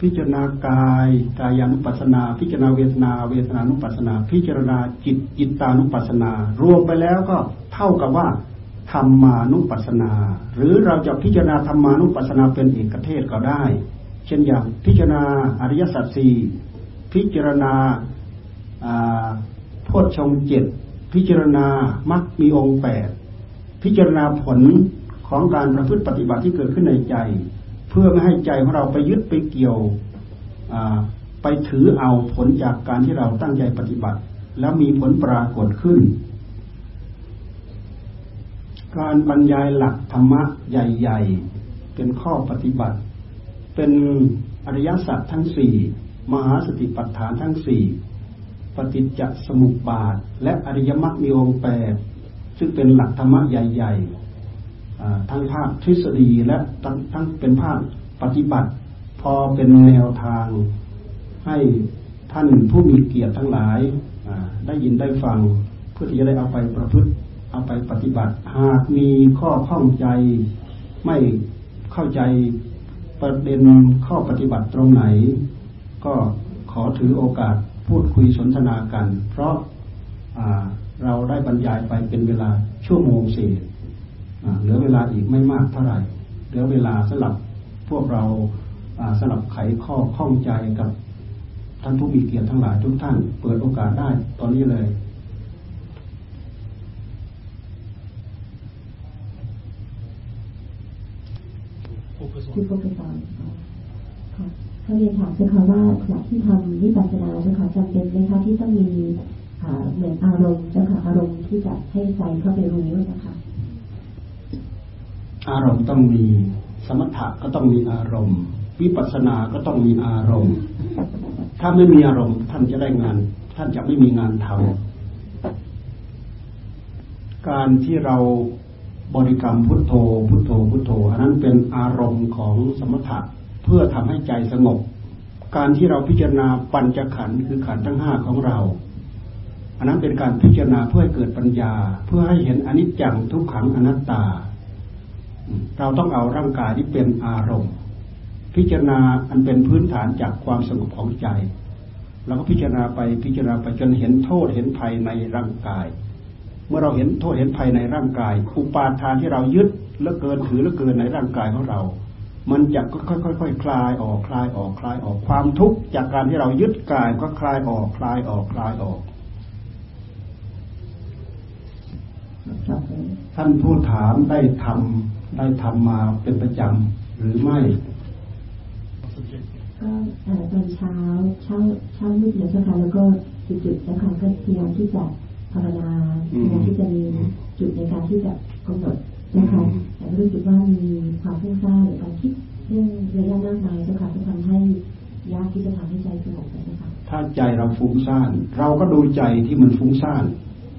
พิจารณากายกายานุปัสสนาพิจารณาเวทนาเวทนานุปัสสนาพิจารณาจิตจิตตานุปัสสนารวมไปแล้วก็เท่ากับว่าธรรมานุปัสสนาหรือเราจะพิจารณาธรรมานุปัสสนาเป็นเอกเทศก็ได้เช่นอย่างพิจารณาอริยสัจสี่พิจารณาโพชฌงค์เจ็ดพิจารณามรรคมีองค์แปดพิจารณาผลของการประพฤติปฏิบัติที่เกิดขึ้นในใจเพื่อไม่ให้ใจของเราไปยึดไปเกี่ยวไปถือเอาผลจากการที่เราตั้งใจปฏิบัติแล้วมีผลปรากฏขึ้นการบรรยายหลักธรรมะใหญ่ๆเป็นข้อปฏิบัติเป็นอริยสัจทั้งสี่มหาสติปัฏฐานทั้งสี่ปฏิจจสมุปบาทและอริยมรรคมีองค์แปดซึ่งเป็นหลักธรรมะใหญ่ๆทั้งภาคทฤษฎีและทั้งเป็นภาคปฏิบัติพอเป็นแนวทางให้ท่านผู้มีเกียรติทั้งหลายได้ยินได้ฟังเพื่อที่จะได้เอาไปประพฤติเอาไปปฏิบัติหากมีข้อข้องใจไม่เข้าใจประเด็นข้อปฏิบัติตรงไหนก็ขอถือโอกาสพูดคุยสนทนากันเพราะเราได้บรรยายไปเป็นเวลาชั่วโมงเศษเหลือเวลาอีกไม่มากเท่าไหร่เหลือเวลาสำหรับพวกเราสำหรับไขข้อข้องใจกับท่านผู้มีเกียรติทั้งหลายทุกท่านเปิดโอกาสได้ตอนนี้เลยที่พบกันค่ะท่านเรียนถามเจ้าค่ะว่าขณะที่ทำวิปัสสนาเจ้าค่ะจำเป็นไหมคะที่ต้องมีเหมือนอารมณ์เจ้าค่ะอารมณ์ที่จะให้ใจเข้าไปรู้เจ้าค่ะอารมณ์ต้องมีสมถะก็ต้องมีอารมณ์วิปัสสนาก็ต้องมีอารมณ์ถ้าไม่มีอารมณ์ท่านจะได้งานท่านจะไม่มีงานทำการที่เราบริกรรมพุทโธพุทโธพุทโธอันนั้นเป็นอารมณ์ของสมถะเพื่อทำให้ใจสงบการที่เราพิจารณาปัญจขันธ์คือขันธ์ทั้ง5ของเราอันนั้นเป็นการพิจารณาเพื่อให้เกิดปัญญาเพื่อให้เห็นอนิจจังทุกขังอนัตตาเราต้องเอาร่างกายที่เป็นอารมณ์พิจารณาอันเป็นพื้นฐานจากความสงบของใจแล้วก็พิจารณาไปจนเห็นโทษเห็นภัยในร่างกายเมื่อเราเห็นโทษเห็นภัยในร่างกายอุปาทานที่เรายึดเหลือเกินถือเหลือเกินในร่างกายของเรามันจะค่อยๆคลายออกคลายออกคลายออกความทุกข์จากการที่เรายึดกายก็คลายออกคลายออกคลายออกท่านผู้ถามได้ทำมาเป็นประจำหรือไม่ก็ตอนเช้ามืดเลยนะคะแล้วก็จุดๆนะคะก็พยายามที่จะภาวนาพยายามที่จะมีจุดในการที่จะกำหนดนะคะแต่รู้สึกว่ามีความฟุ้งซ่านหรือการคิดเรื่องเยอะแยะมากมายนะคะที่ทำให้ยากที่จะทำให้ใจสงบนะคะถ้าใจเราฟุ้งซ่านเราก็ดูใจที่มันฟุ้งซ่าน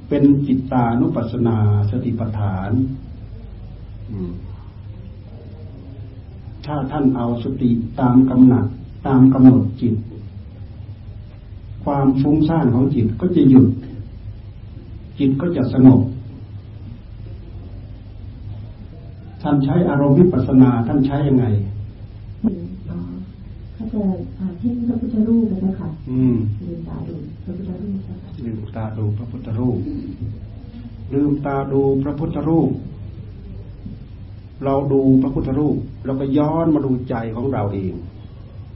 เป็นจิตตานุปัสสนาสติปัฏฐาน ถ้าท่านเอาสติตามกำหนดจิตความฟุ้งซ่านของจิตก็จะหยุดจิตก็จะสงบท่านใช้อารมณ์วิปัสสนาท่านใช้ยังไงก็จะที่พระพุทธรูปนะคะลืมตาดูพระพุทธรูปนะคะลืมตาดูพระพุทธรูปเราดูพระพุทธรูปแล้วก็ย้อนมาดูใจของเราเอง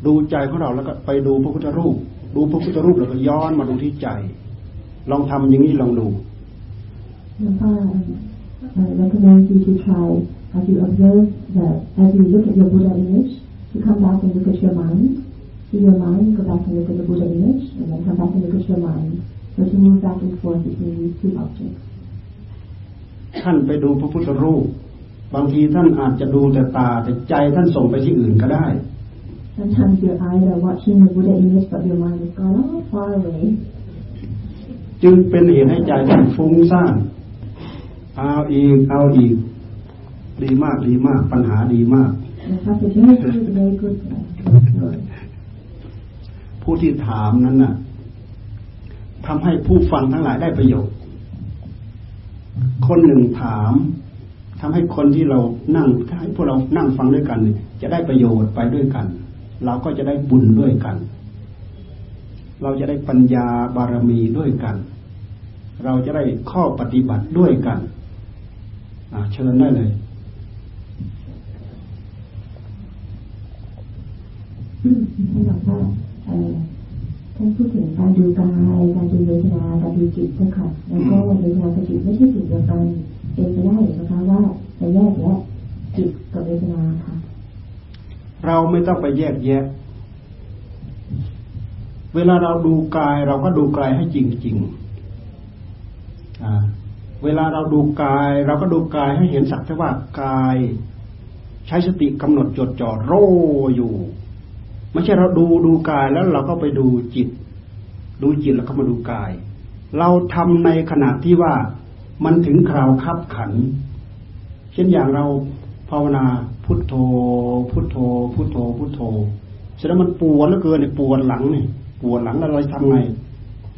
ดูใจของเราแล้วก็ไปดูพระพุทธรูปแล้วก็ย้อนมาดูที่ใจลองทำอย่างนี้ลองดูแล้วก็recommend you to try as you observe that as you look at your Buddha image to come back and look at your mind see your mind go back and look at the Buddha image and then come back and look at your mind so to move back and forth between these two objects ท่านไปดูพระพุทธรูปบางทีท่านอาจจะดูแต่ตาแต่ใจท่านส่งไปที่อื่นก็ได้ Sometimes your eyes are watching the Buddha image but your mind is gone all far away จึงเป็นเหตุให้ใจท่านฟุ้งซ่านเอาอีกดีมากปัญหาดีมากผู้ที่ถามนั้นน่ะทำให้ผู้ฟังทั้งหลายได้ประโยชน์คนหนึ่งถามทำให้คนที่เรานั่งพวกเรานั่งฟังด้วยกันจะได้ประโยชน์ไปด้วยกันเราก็จะได้บุญด้วยกันเราจะได้ปัญญาบารมีด้วยกันเราจะได้ข้อปฏิบัติด้วยกันเชิญได้เลยท่านบอกว่าท่านพูดถึงการดูกายการดูเวทนาการดูจิตนะคะแล้วก็เวทนากับจิตไม่ใช่สิ่งเดียวกันเป็นไปได้หรือเปล่าว่าจะแยกแยะจิตกับเวทนาค่ะเราไม่ต้องไปแยกแยะเวลาเราดูกายเราก็ดูกายให้จริงเวลาเราดูกายเราก็ดูกายให้เห็นสักแต่ว่ากายใช้สติกำหนดจดจ่อโรอยู่ไม่ใช่เราดูกายแล้วเราก็ไปดูจิตแล้วก็มาดูกายเราทำในขณะที่ว่ามันถึงคราวคับขันเช่นอย่างเราภาวนาพุทโธฉะนั้นมันปวดเหลือเกินเนี่ยปวดหลังเนี่ยปวดหลังแล้วเราทำไง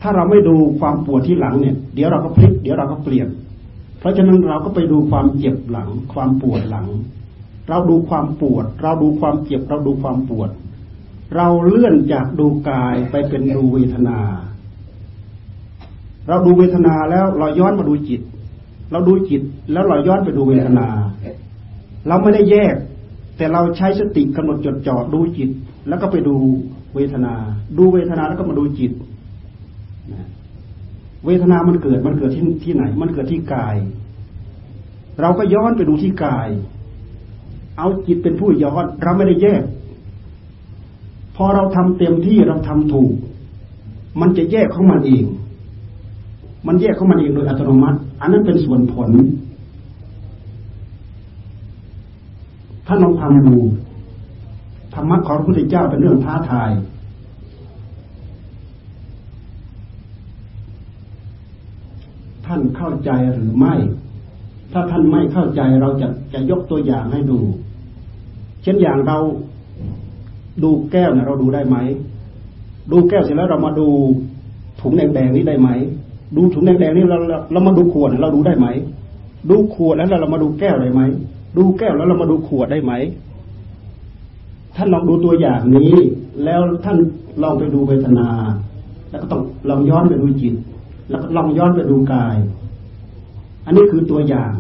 ถ้าเราไม่ดูความปวดที่หลังเนี่ยเดี๋ยวเราก็พลิกเดี๋ยวเราก็เปลี่ยนเพราะฉะนั้นเราก็ไปดูความเจ็บหลังความปวดหลังเราดูความปวดเราดูความเจ็บเราดูความปวดเราเลื่อนจากดูกายไปเป็นดูเวทนาเราดูเวทนาแล้วเราย้อนมาดูจิตเราดูจิตแล้วเราย้อนไปดูเวทนาเราไม่ได้แยกแต่เราใช้สติกำหนดจดจ่อดูจิตแล้วก็ไปดูเวทนาแล้วก็มาดูจิตเวทนามันเกิดที่ไหนมันเกิดที่กายเราก็ย้อนไปดูที่กายเอาจิตเป็นผู้ย้อนเราไม่ได้แยกพอเราทำเต็มที่เราทำถูกมันจะแยกของมันเองโดยอัตโนมัติอันนั้นเป็นส่วนผลถ้าลองทำดูธรรมะของพระพุทธเจ้าเป็นเรื่องท้าทายท่านเข้าใจหรือไม่ถ้าท่านไม่เข้าใจเราจะยกตัวอย่างให้ดูเช่นอย่างเราดูแก้วนะเราดูได้ไหมดูแก้วเสร็จแล้วเรามาดูถุงแดงๆนี้ได้ไหมดูถุงแดงๆนี้เรามาดูขวดเราดูได้ไหมดูขวดแล้วเรามาดูแก้วได้ไหมดูแก้วแล้วเรามาดูขวดได้ไหมท่านลองดูตัวอย่างนี้แล้วท่านลองไปดูเวทนาแล้วก็ต้องลองย้อนไปดูจิตแล้วลองย้อนไปดูกายอันนี้คือตัวอย่าง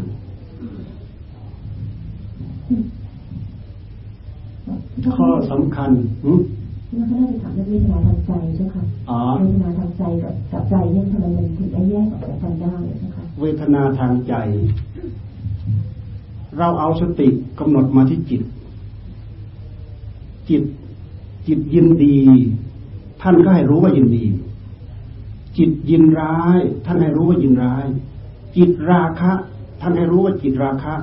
ข้อสำคัญมันก็ได้ถามเรื่องเวทนาทางใจใช่ค่ะเวทนาทางใจกับใจเนี่ยทำไมมันถึงได้แยกออกจากกันได้ใช่ค่ะเวทนาทางใจเราเอาสติกำหนดมาที่จิตยินดีท่านก็ให้รู้ว่ายินดีจิตยินร้ายท่านให้รู้ว่ายินร้ายจิตราคะท่านให้รู้ว่าจิตราคะ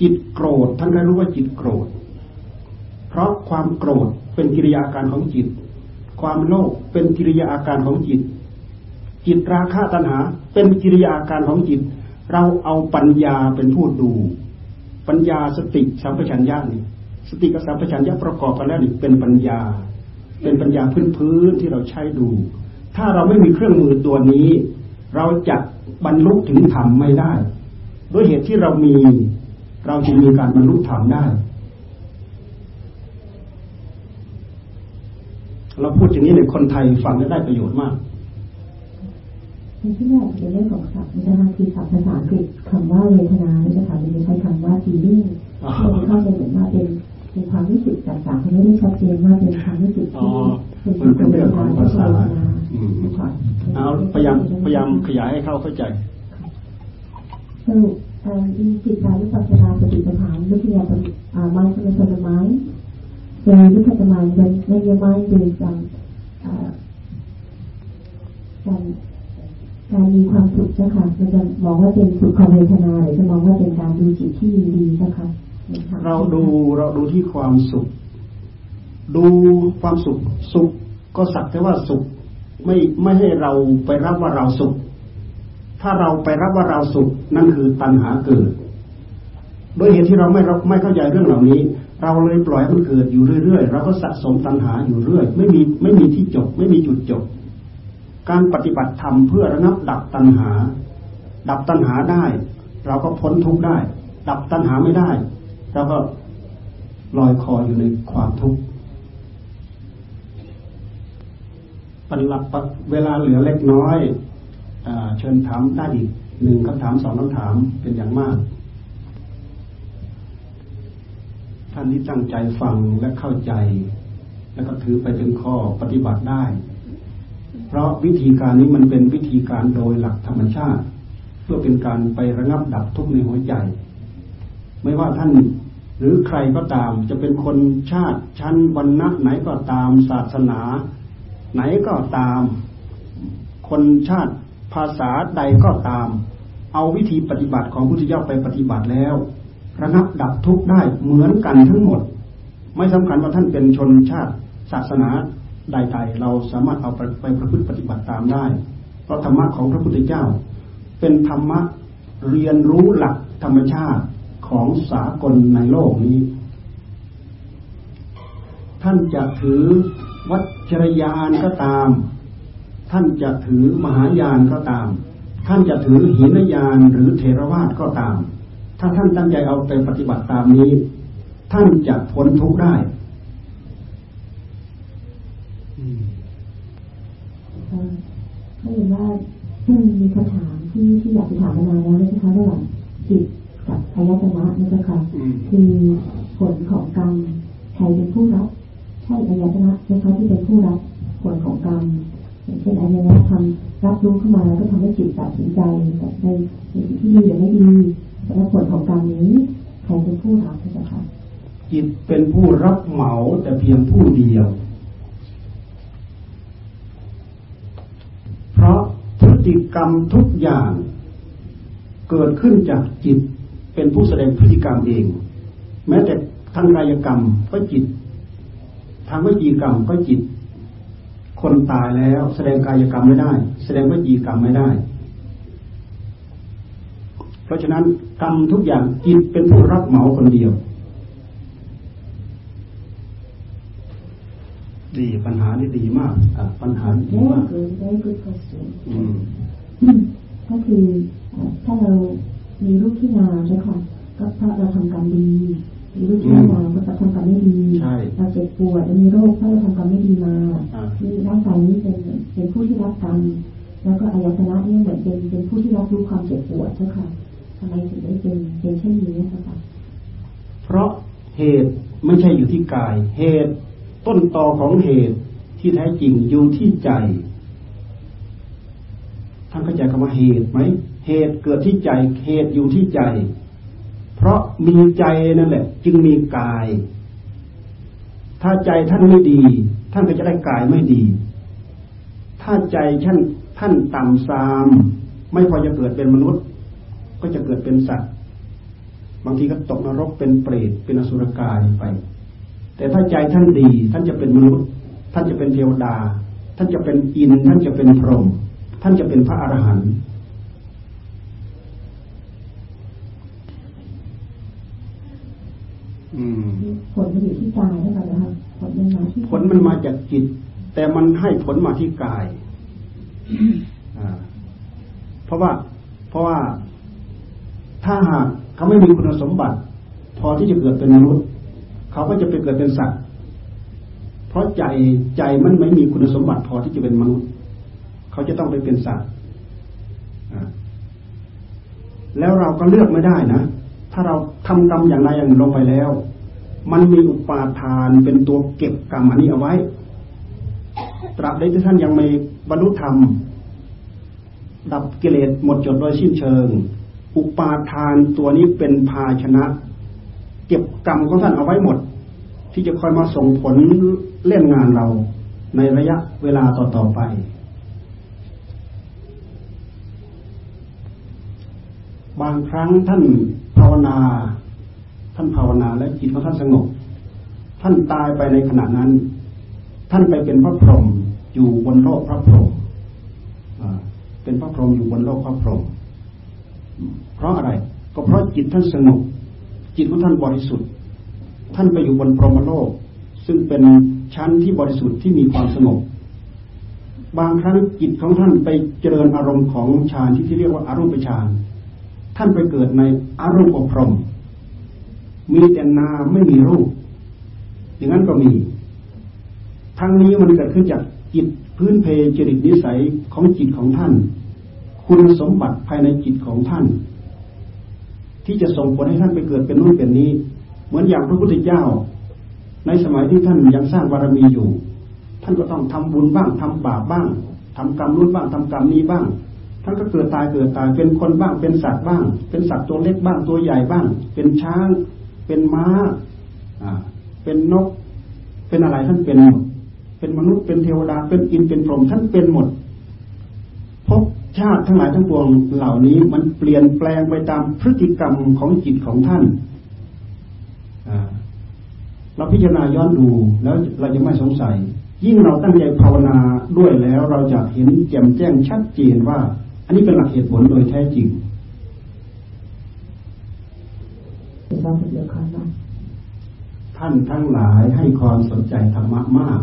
จิตโกรธท่านให้รู้ว่าจิตโกรธเพราะความโกรธเป็นกิริยาการของจิตความโลภเป็นกิริยาการของจิตจิตราคะตัณหาเป็นกิริยาการของจิตเราเอาปัญญาเป็นผู้ดู ปัญญาสติสัมปชัญญะนี่สติกับสัมปชัญญะประกอบกันแล้วนี่เป็นปัญญาพื้นๆที่เราใช้ดูถ้าเราไม่มีเครื่องมือตัวนี้เราจะบรรลุถึงธรรมไม่ได้ด้วยเหตุที่เรามีเราจึงมีการบรรลุธรรมได้เราพูดอย่างนี้เลยคนไทยฟังจะได้ประโยชน์มากที่แรกในเรื่องของศัพท์นะคะคือศัพท์ภาษาอังกฤษคำว่าเวทนานี่นะคะมันจะใช้คำว่า feeling ที่เข้าใจเหมือนว่าเป็นความรู้สึกต่างๆไม่ได้ชัดเจนว่าเป็นความรู้สึกที่เป็นเรื่องของภาษาเอาพยายามขยายให้เข้าใจสรุปจิตใจวิปัสสนาปฏิปทาวิทยาปฏิมาสนสนไม้ในวิปัสสนาในยามายเป็นการมีความสุขนะคะเราจะมองว่าเป็นสุขของเวทนาหรือจะมองว่าเป็นการดูจิตที่ดีนะคะเราดูที่ความสุขดูความสุขสุขก็สักแต่ว่าสุขไม่ให้เราไปรับว่าเราสุขถ้าเราไปรับว่าเราสุขนั่นคือตัณหาเกิดโดยเหตุที่เราไม่เข้าใจเรื่องเหล่านี้เราเลยปล่อยมันเกิดอยู่เรื่อยๆเราก็สะสมตัณหาอยู่เรื่อยไม่มีที่จบไม่มีจุดจบการปฏิบัติธรรมเพื่อระงับดับตัณหาได้เราก็พ้นทุกข์ได้ดับตัณหาไม่ได้เราก็ลอยคออยู่ในความทุกข์ปัญหาเวลาเหลือเล็กน้อยเชิญถามได้อีก1คำถาม2คำถามเป็นอย่างมากท่านที่ตั้งใจฟังและเข้าใจแล้วก็ถือไปเป็นข้อปฏิบัติได้เพราะวิธีการนี้มันเป็นวิธีการโดยหลักธรรมชาติเพื่อเป็นการไประงับดับทุกข์ในหัวใจไม่ว่าท่านหรือใครก็ตามจะเป็นคนชาติชั้นวรรณะไหนก็ตามศาสนาไหนก็ตามคนชาติภาษาใดก็ตามเอาวิธีปฏิบัติของพุทธเจ้าไปปฏิบัติแล้วระงับดับทุกข์ได้เหมือนกันทั้งหมดไม่สำคัญว่าท่านเป็นชนชาติศาสนาใดๆเราสามารถเอาไปประพฤติปฏิบัติตามได้เพราะธรรมะของพระพุทธเจ้าเป็นธรรมะเรียนรู้หลักธรรมชาติของสากลในโลกนี้ท่านจะถือวัชรยานก็ตามท่านจะถือมหายานก็ตามท่านจะถือหินยานหรือเถรวาทก็ตามถ้าท่านตั้งใจเอาไปปฏิบัติตามนี้ท่านจะพ้นทุกข์ได้ก็เห็นว่ามีคำถามที่อยากจะถามมานานแล้วนะคะระหว่างจิตกับอายตนะนี่นะคะคือผลของกรรมใครเป็นผู้รับใช่อายตนะนะคะที่เป็นผู้รับผลของกรรมอย่างเช่นอายตนะทำรับรู้เข้ามาแล้วก็ทำให้จิตตัดสินใจแต่ในสิ่งที่ดีหรือไม่ดีและผลของกรรมนี้ใครเป็นผู้รับนะคะจิตเป็นผู้รับเหมาแต่เพียงผู้เดียวเพราะพฤติกรรมทุกอย่างเกิดขึ้นจากจิตเป็นผู้แสดงพฤติกรรมเองแม้แต่ทางกายกรรมก็จิตทางวจีกรรมก็จิตคนตายแล้วแสดงกายกรรมไม่ได้แสดงวจีกรรมไม่ได้เพราะฉะนั้นกรรมทุกอย่างจิตเป็นผู้รับเหมาคนเดียวดีปัญหานี่ดีมากปัญหานี่ดีมากก็คือถ้าเรามีลูกที่นาใช่ค่ะก็เพราะเราทำกรรมดีมีลูกที่นาก็เพราะทำกรรมไม่ดีเราเจ็บป่วยมีโรคเพราะเราทำกรรมไม่ดีมาที่ร่างกายนี้เป็นผู้ที่รับกรรมแล้วก็อายตนะนี่เหมือนเป็นผู้ที่รับรู้ความเจ็บปวดใช่ค่ะทำไมถึงได้เป็นเช่นนี้นะคะเพราะเหตุไม่ใช่อยู่ที่กายเหตุต้นตอของเหตุที่แท้จริงอยู่ที่ใจท่านเข้าใจคำว่าเหตุไหมเหตุเกิดที่ใจเหตุอยู่ที่ใจเพราะมีใจนั่นแหละจึงมีกายถ้าใจท่านไม่ดีท่านก็จะได้กายไม่ดีถ้าใจท่านต่ำทรามไม่พอจะเกิดเป็นมนุษย์ก็จะเกิดเป็นสัตว์บางทีก็ตกนรกเป็นเปรตเป็นอสุรกายไปแต่ถ้าใจท่านดีท่านจะเป็นมนุษย์ท่านจะเป็นเทวดาท่านจะเป็นอินทร์ท่านจะเป็นพรหมท่านจะเป็นพระอรหันต์ ผลมันอยู่ที่กายแล้วกันนะครับผลมันมาจากจิตแต่มันให้ผลมาที่กายเพราะว่าถ้าหากเขาไม่มีคุณสมบัติพอที่จะเกิดเป็นมนุษย์เขาก็จะไปเกิดเป็นสัตว์เพราะใจมันไม่มีคุณสมบัติพอที่จะเป็นมนุษย์เขาจะต้องไปเป็นสัตว์แล้วเราก็เลือกไม่ได้นะถ้าเราทำกรรมอย่างไรอย่างหนึ่งลงไปแล้วมันมีอุปาทานเป็นตัวเก็บกรรมอันนี้เอาไว้ตราบใดที่ท่านยังไม่บรรลุธรรมดับกิเลสหมดจดโดยสิ้นเชิงอุปาทานตัวนี้เป็นภาชนะเก็บกรรมของท่านเอาไว้หมดที่จะคอยมาส่งผลเล่นงานเราในระยะเวลาต่อๆไปบางครั้งท่านภาวนาและจิตของท่านสงบท่านตายไปในขณะนั้นท่านไปเป็นพระพรหมอยู่บนโลกพระพรหมเป็นพระพรหมอยู่บนโลกพระพรหมเพราะอะไรก็เพราะจิตท่านสงบจิตของท่านบริสุทธิ์ท่านไปอยู่บนพรหมโลกซึ่งเป็นชั้นที่บริสุทธิ์ที่มีความสงบบางครั้งจิตของท่านไปเจริญอารมณ์ของฌานที่เรียกว่าอารูปฌานท่านไปเกิดในอารูปพรหมมีแต่นามไม่มีรูปอย่างนั้นก็มีทั้งนี้มันเกิดขึ้นจากจิตพื้นเพจริตนิสัยของจิตของท่านคุณสมบัติภายในจิตของท่านที่จะส่งผลให้ท่านไปเกิดเป็นนู่นเป็นนี้เหมือนอย่างพระพุทธเจ้าในสมัยที่ท่านยังสร้างบารมีอยู่ท่านก็ต้องทำบุญบ้างทำบาปบ้างทำกรรมนู่นบ้างทำกรรมนี้บ้างท่านก็เกิดตายเป็นคนบ้างเป็นสัตว์บ้างเป็นสัตว์ตัวเล็กบ้างตัวใหญ่บ้างเป็นช้างเป็นม้าเป็นนกเป็นอะไรท่านเป็นหมดเป็นมนุษย์เป็นเทวดาเป็นอินเป็นพรหมท่านเป็นหมดภพชาติทั้งหลายทั้งปวงเหล่านี้มันเปลี่ยนแปลงไปตามพฤติกรรมของจิตของท่านเราพิจารณาย้อนดูแล้วเราจะไม่สงสัยยิ่งเราตั้งใจภาวนาด้วยแล้วเราจะเห็นแจ่มแจ้งชัดเจนว่าอันนี้เป็นหลักเหตุผลโดยแท้จริงท่านทั้งหลายให้ความสนใจธรรมะมาก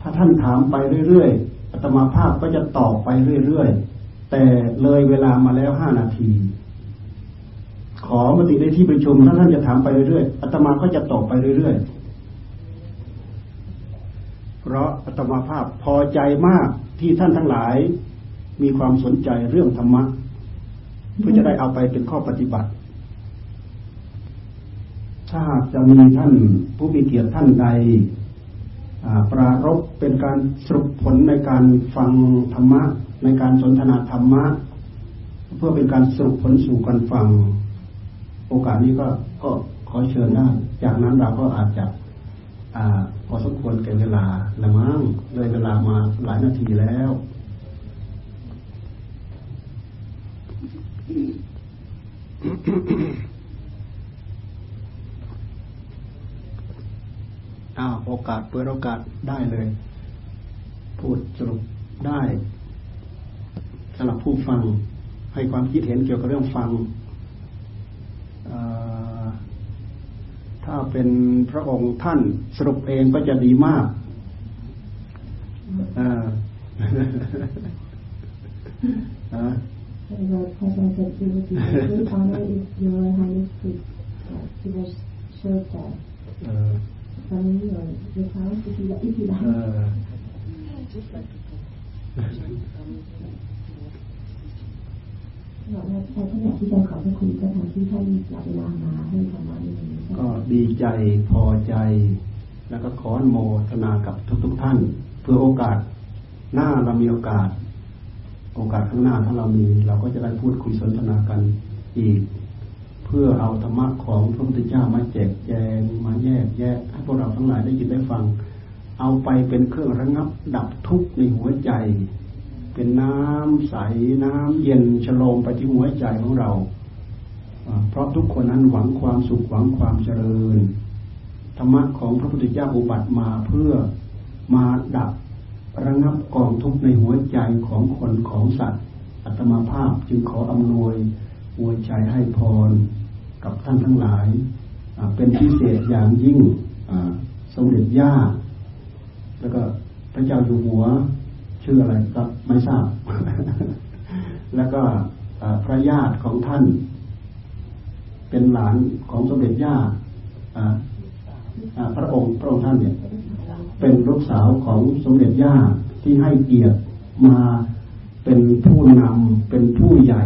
ถ้าท่านถามไปเรื่อยๆอาตมาภาพก็จะตอบไปเรื่อยๆแต่เลยเวลามาแล้ว5นาทีขอมติในที่ประชุมถ้าท่านจะถามไปเรื่อยๆอาตมาก็จะตอบไปเรื่อยๆเพราะอาตมาภาพพอใจมากที่ท่านทั้งหลายมีความสนใจเรื่องธรรมะเพื่อจะได้เอาไปเป็นข้อปฏิบัติถ้าจะมีท่านผู้มีเกียรติท่านใดปรารภเป็นการสรุปผลในการฟังธรรมะในการสนทนาธรรมะเพื่อเป็นการสรุปผลสู่การฟังโอกาสนี้ก็ขอเชิญได้จากนั้นเราก็อาจจะพอสมควรแก่เวลาละมั้งเลยเวลามาหลายนาทีแล้วโอกาสเปิดโอกาสได้เลยพูดสรุปได้สำหรับผู้ฟังให้ความคิดเห็นเกี่ยวกับเรื่องฟังถ้าเป็นพระองค์ท่านสรุปเองก็จะดีมากก็ดีใจพอใจแล้วก็ขอโมทนากับทุกท่านเพื่อโอกาสหน้าเรามีโอกาสข้างหน้าถ้าเรามีเราก็จะได้พูดคุยสนทนากันอีกเพื่อเอาธรรมะของพระพุทธเจ้ามาแจกแจงมาแยกแยะให้พวกเราทั้งหลายได้ยินได้ฟังเอาไปเป็นเครื่องระงับดับทุกข์ในหัวใจเป็นน้ำใสน้ำเย็นฉโลมไปที่หัวใจของเราเพราะทุกคนนั้นหวังความสุขหวังความเจริญธรรมะของพระพุทธเจ้าอุบัติมาเพื่อมาดับระงับกองทุกข์ในหัวใจของคนของสัตว์อัตมาภาพจึงขออำนวยอวยใจให้พรกับท่านทั้งหลาย เป็นพิเศษอย่างยิ่งสมเด็จย่าแล้วก็พระเจ้าอยู่หัวชื่ออะไรครับไม่ทราบ แล้วก็พระญาติของท่านเป็นหลานของสมเด็จย่าพระองค์ท่านเนี่ยเป็นลูกสาวของสมเด็จย่าที่ให้เกียรติมาเป็นผู้นำเป็นผู้ใหญ่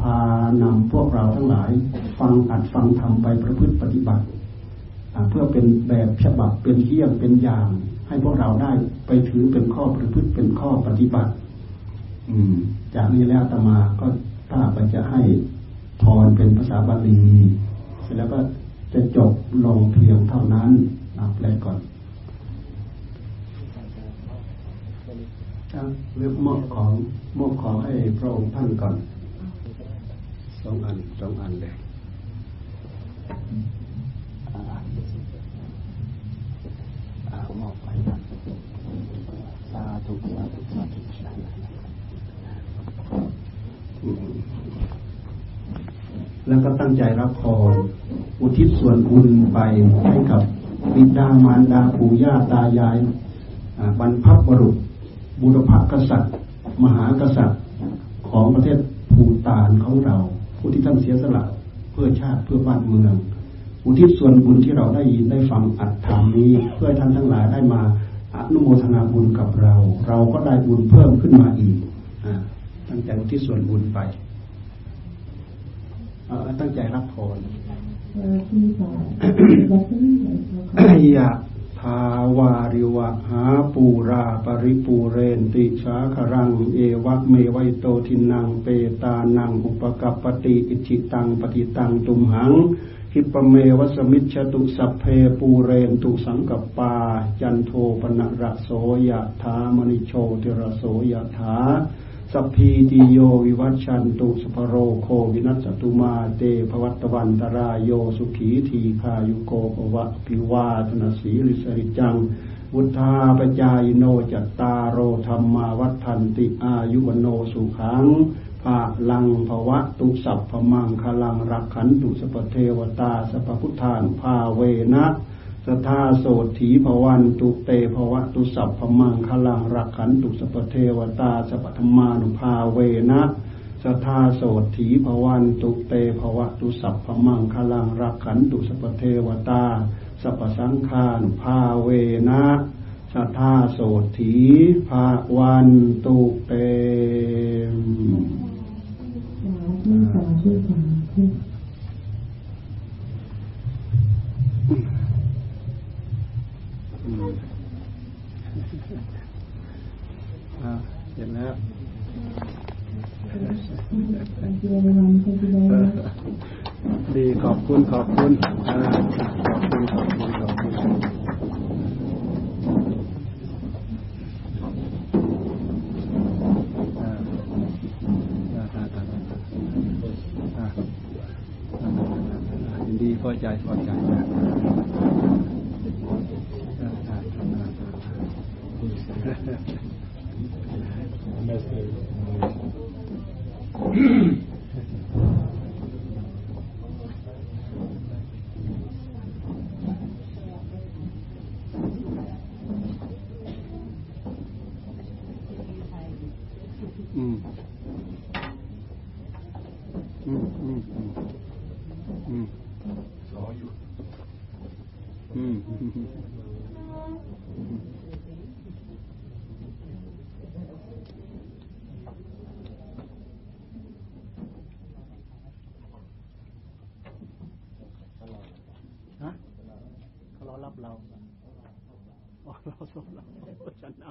พานำพวกเราทั้งหลายฟังอัดฟังทำไปประพฤติปฏิบัติเพื่อเป็นแบบฉบับเป็นเยี่ยงเป็นอย่างให้พวกเราได้ไปถือเป็นข้อประพฤติเป็นข้อปฏิบัติจากนี้แล้วอาตมาก็ถ้าจะให้พรเป็นภาษาบาลีเสร็จแล้วก็จะจบลงเพียงเท่านั้นนับแรกก่อนเลือกมอบของให้พระองค์ท่านก่อนสองอันเลยมอบไปสาธุสาธุสาธุแล้วก็ตั้งใจรับพรอุทิศส่วนบุญไปให้กับบิดามารดาปู่ย่าตายายบรรพบุรุษบุรพกษัตริย์มหากษัตริย์ของประเทศภูฏานของเราผู้ที่ท่านเสียสละเพื่อชาติเพื่อบ้านเมืองอุทิศส่วนบุญที่เราได้ยินได้ฟังอัดธรรมนี้เพื่อท่านทั้งหลายได้มาอนุโมทนาบุญกับเราเราก็ได้บุญเพิ่มขึ้นมาอีกตั้งใจอุทิศส่วนบุญไปตั้งใจรับพรยะทาวาริวหาปูราปริปูเรนติสาครังเอวะเมวัยโตทินังเปตานังอุปกัปปติอิจิตังปฏิตังตุมหังหิปเมวัสมิจฉตุสัพเพปูเรนตุสังกัปปาจันโทปนรโสยะถามณิโชติรโสยะถาสัพพีติโยวิวัชชันตุสัพโรโควินัสสตุมาเตภวัตวันตรายโยสุขีทีคายุโกภวะภิวาทนาสีริสริจังวุธาปจายโนจัตตาโรธรรมาวัฏทันติอายุวโนสุขังภาลังภวะตุสัพพมังคลังรักขันตุสัพเทวตาสัพพุทธานภาเวนะสทาโสถีภวันตุเตภวะตุสัพพมังคลังรักขันตุสัพเทวตาสัพธรรมานุภาเวนะสทาโสถีภวันตุเตภวะตุสัพพมังคลังรักขันตุสัพเทวตาสัพสังฆานุภาเวนะสัทธาโสถีภวันตุเตเห็นแล้วดีขอบคุณดีพอใจเรารับเราเราชนะ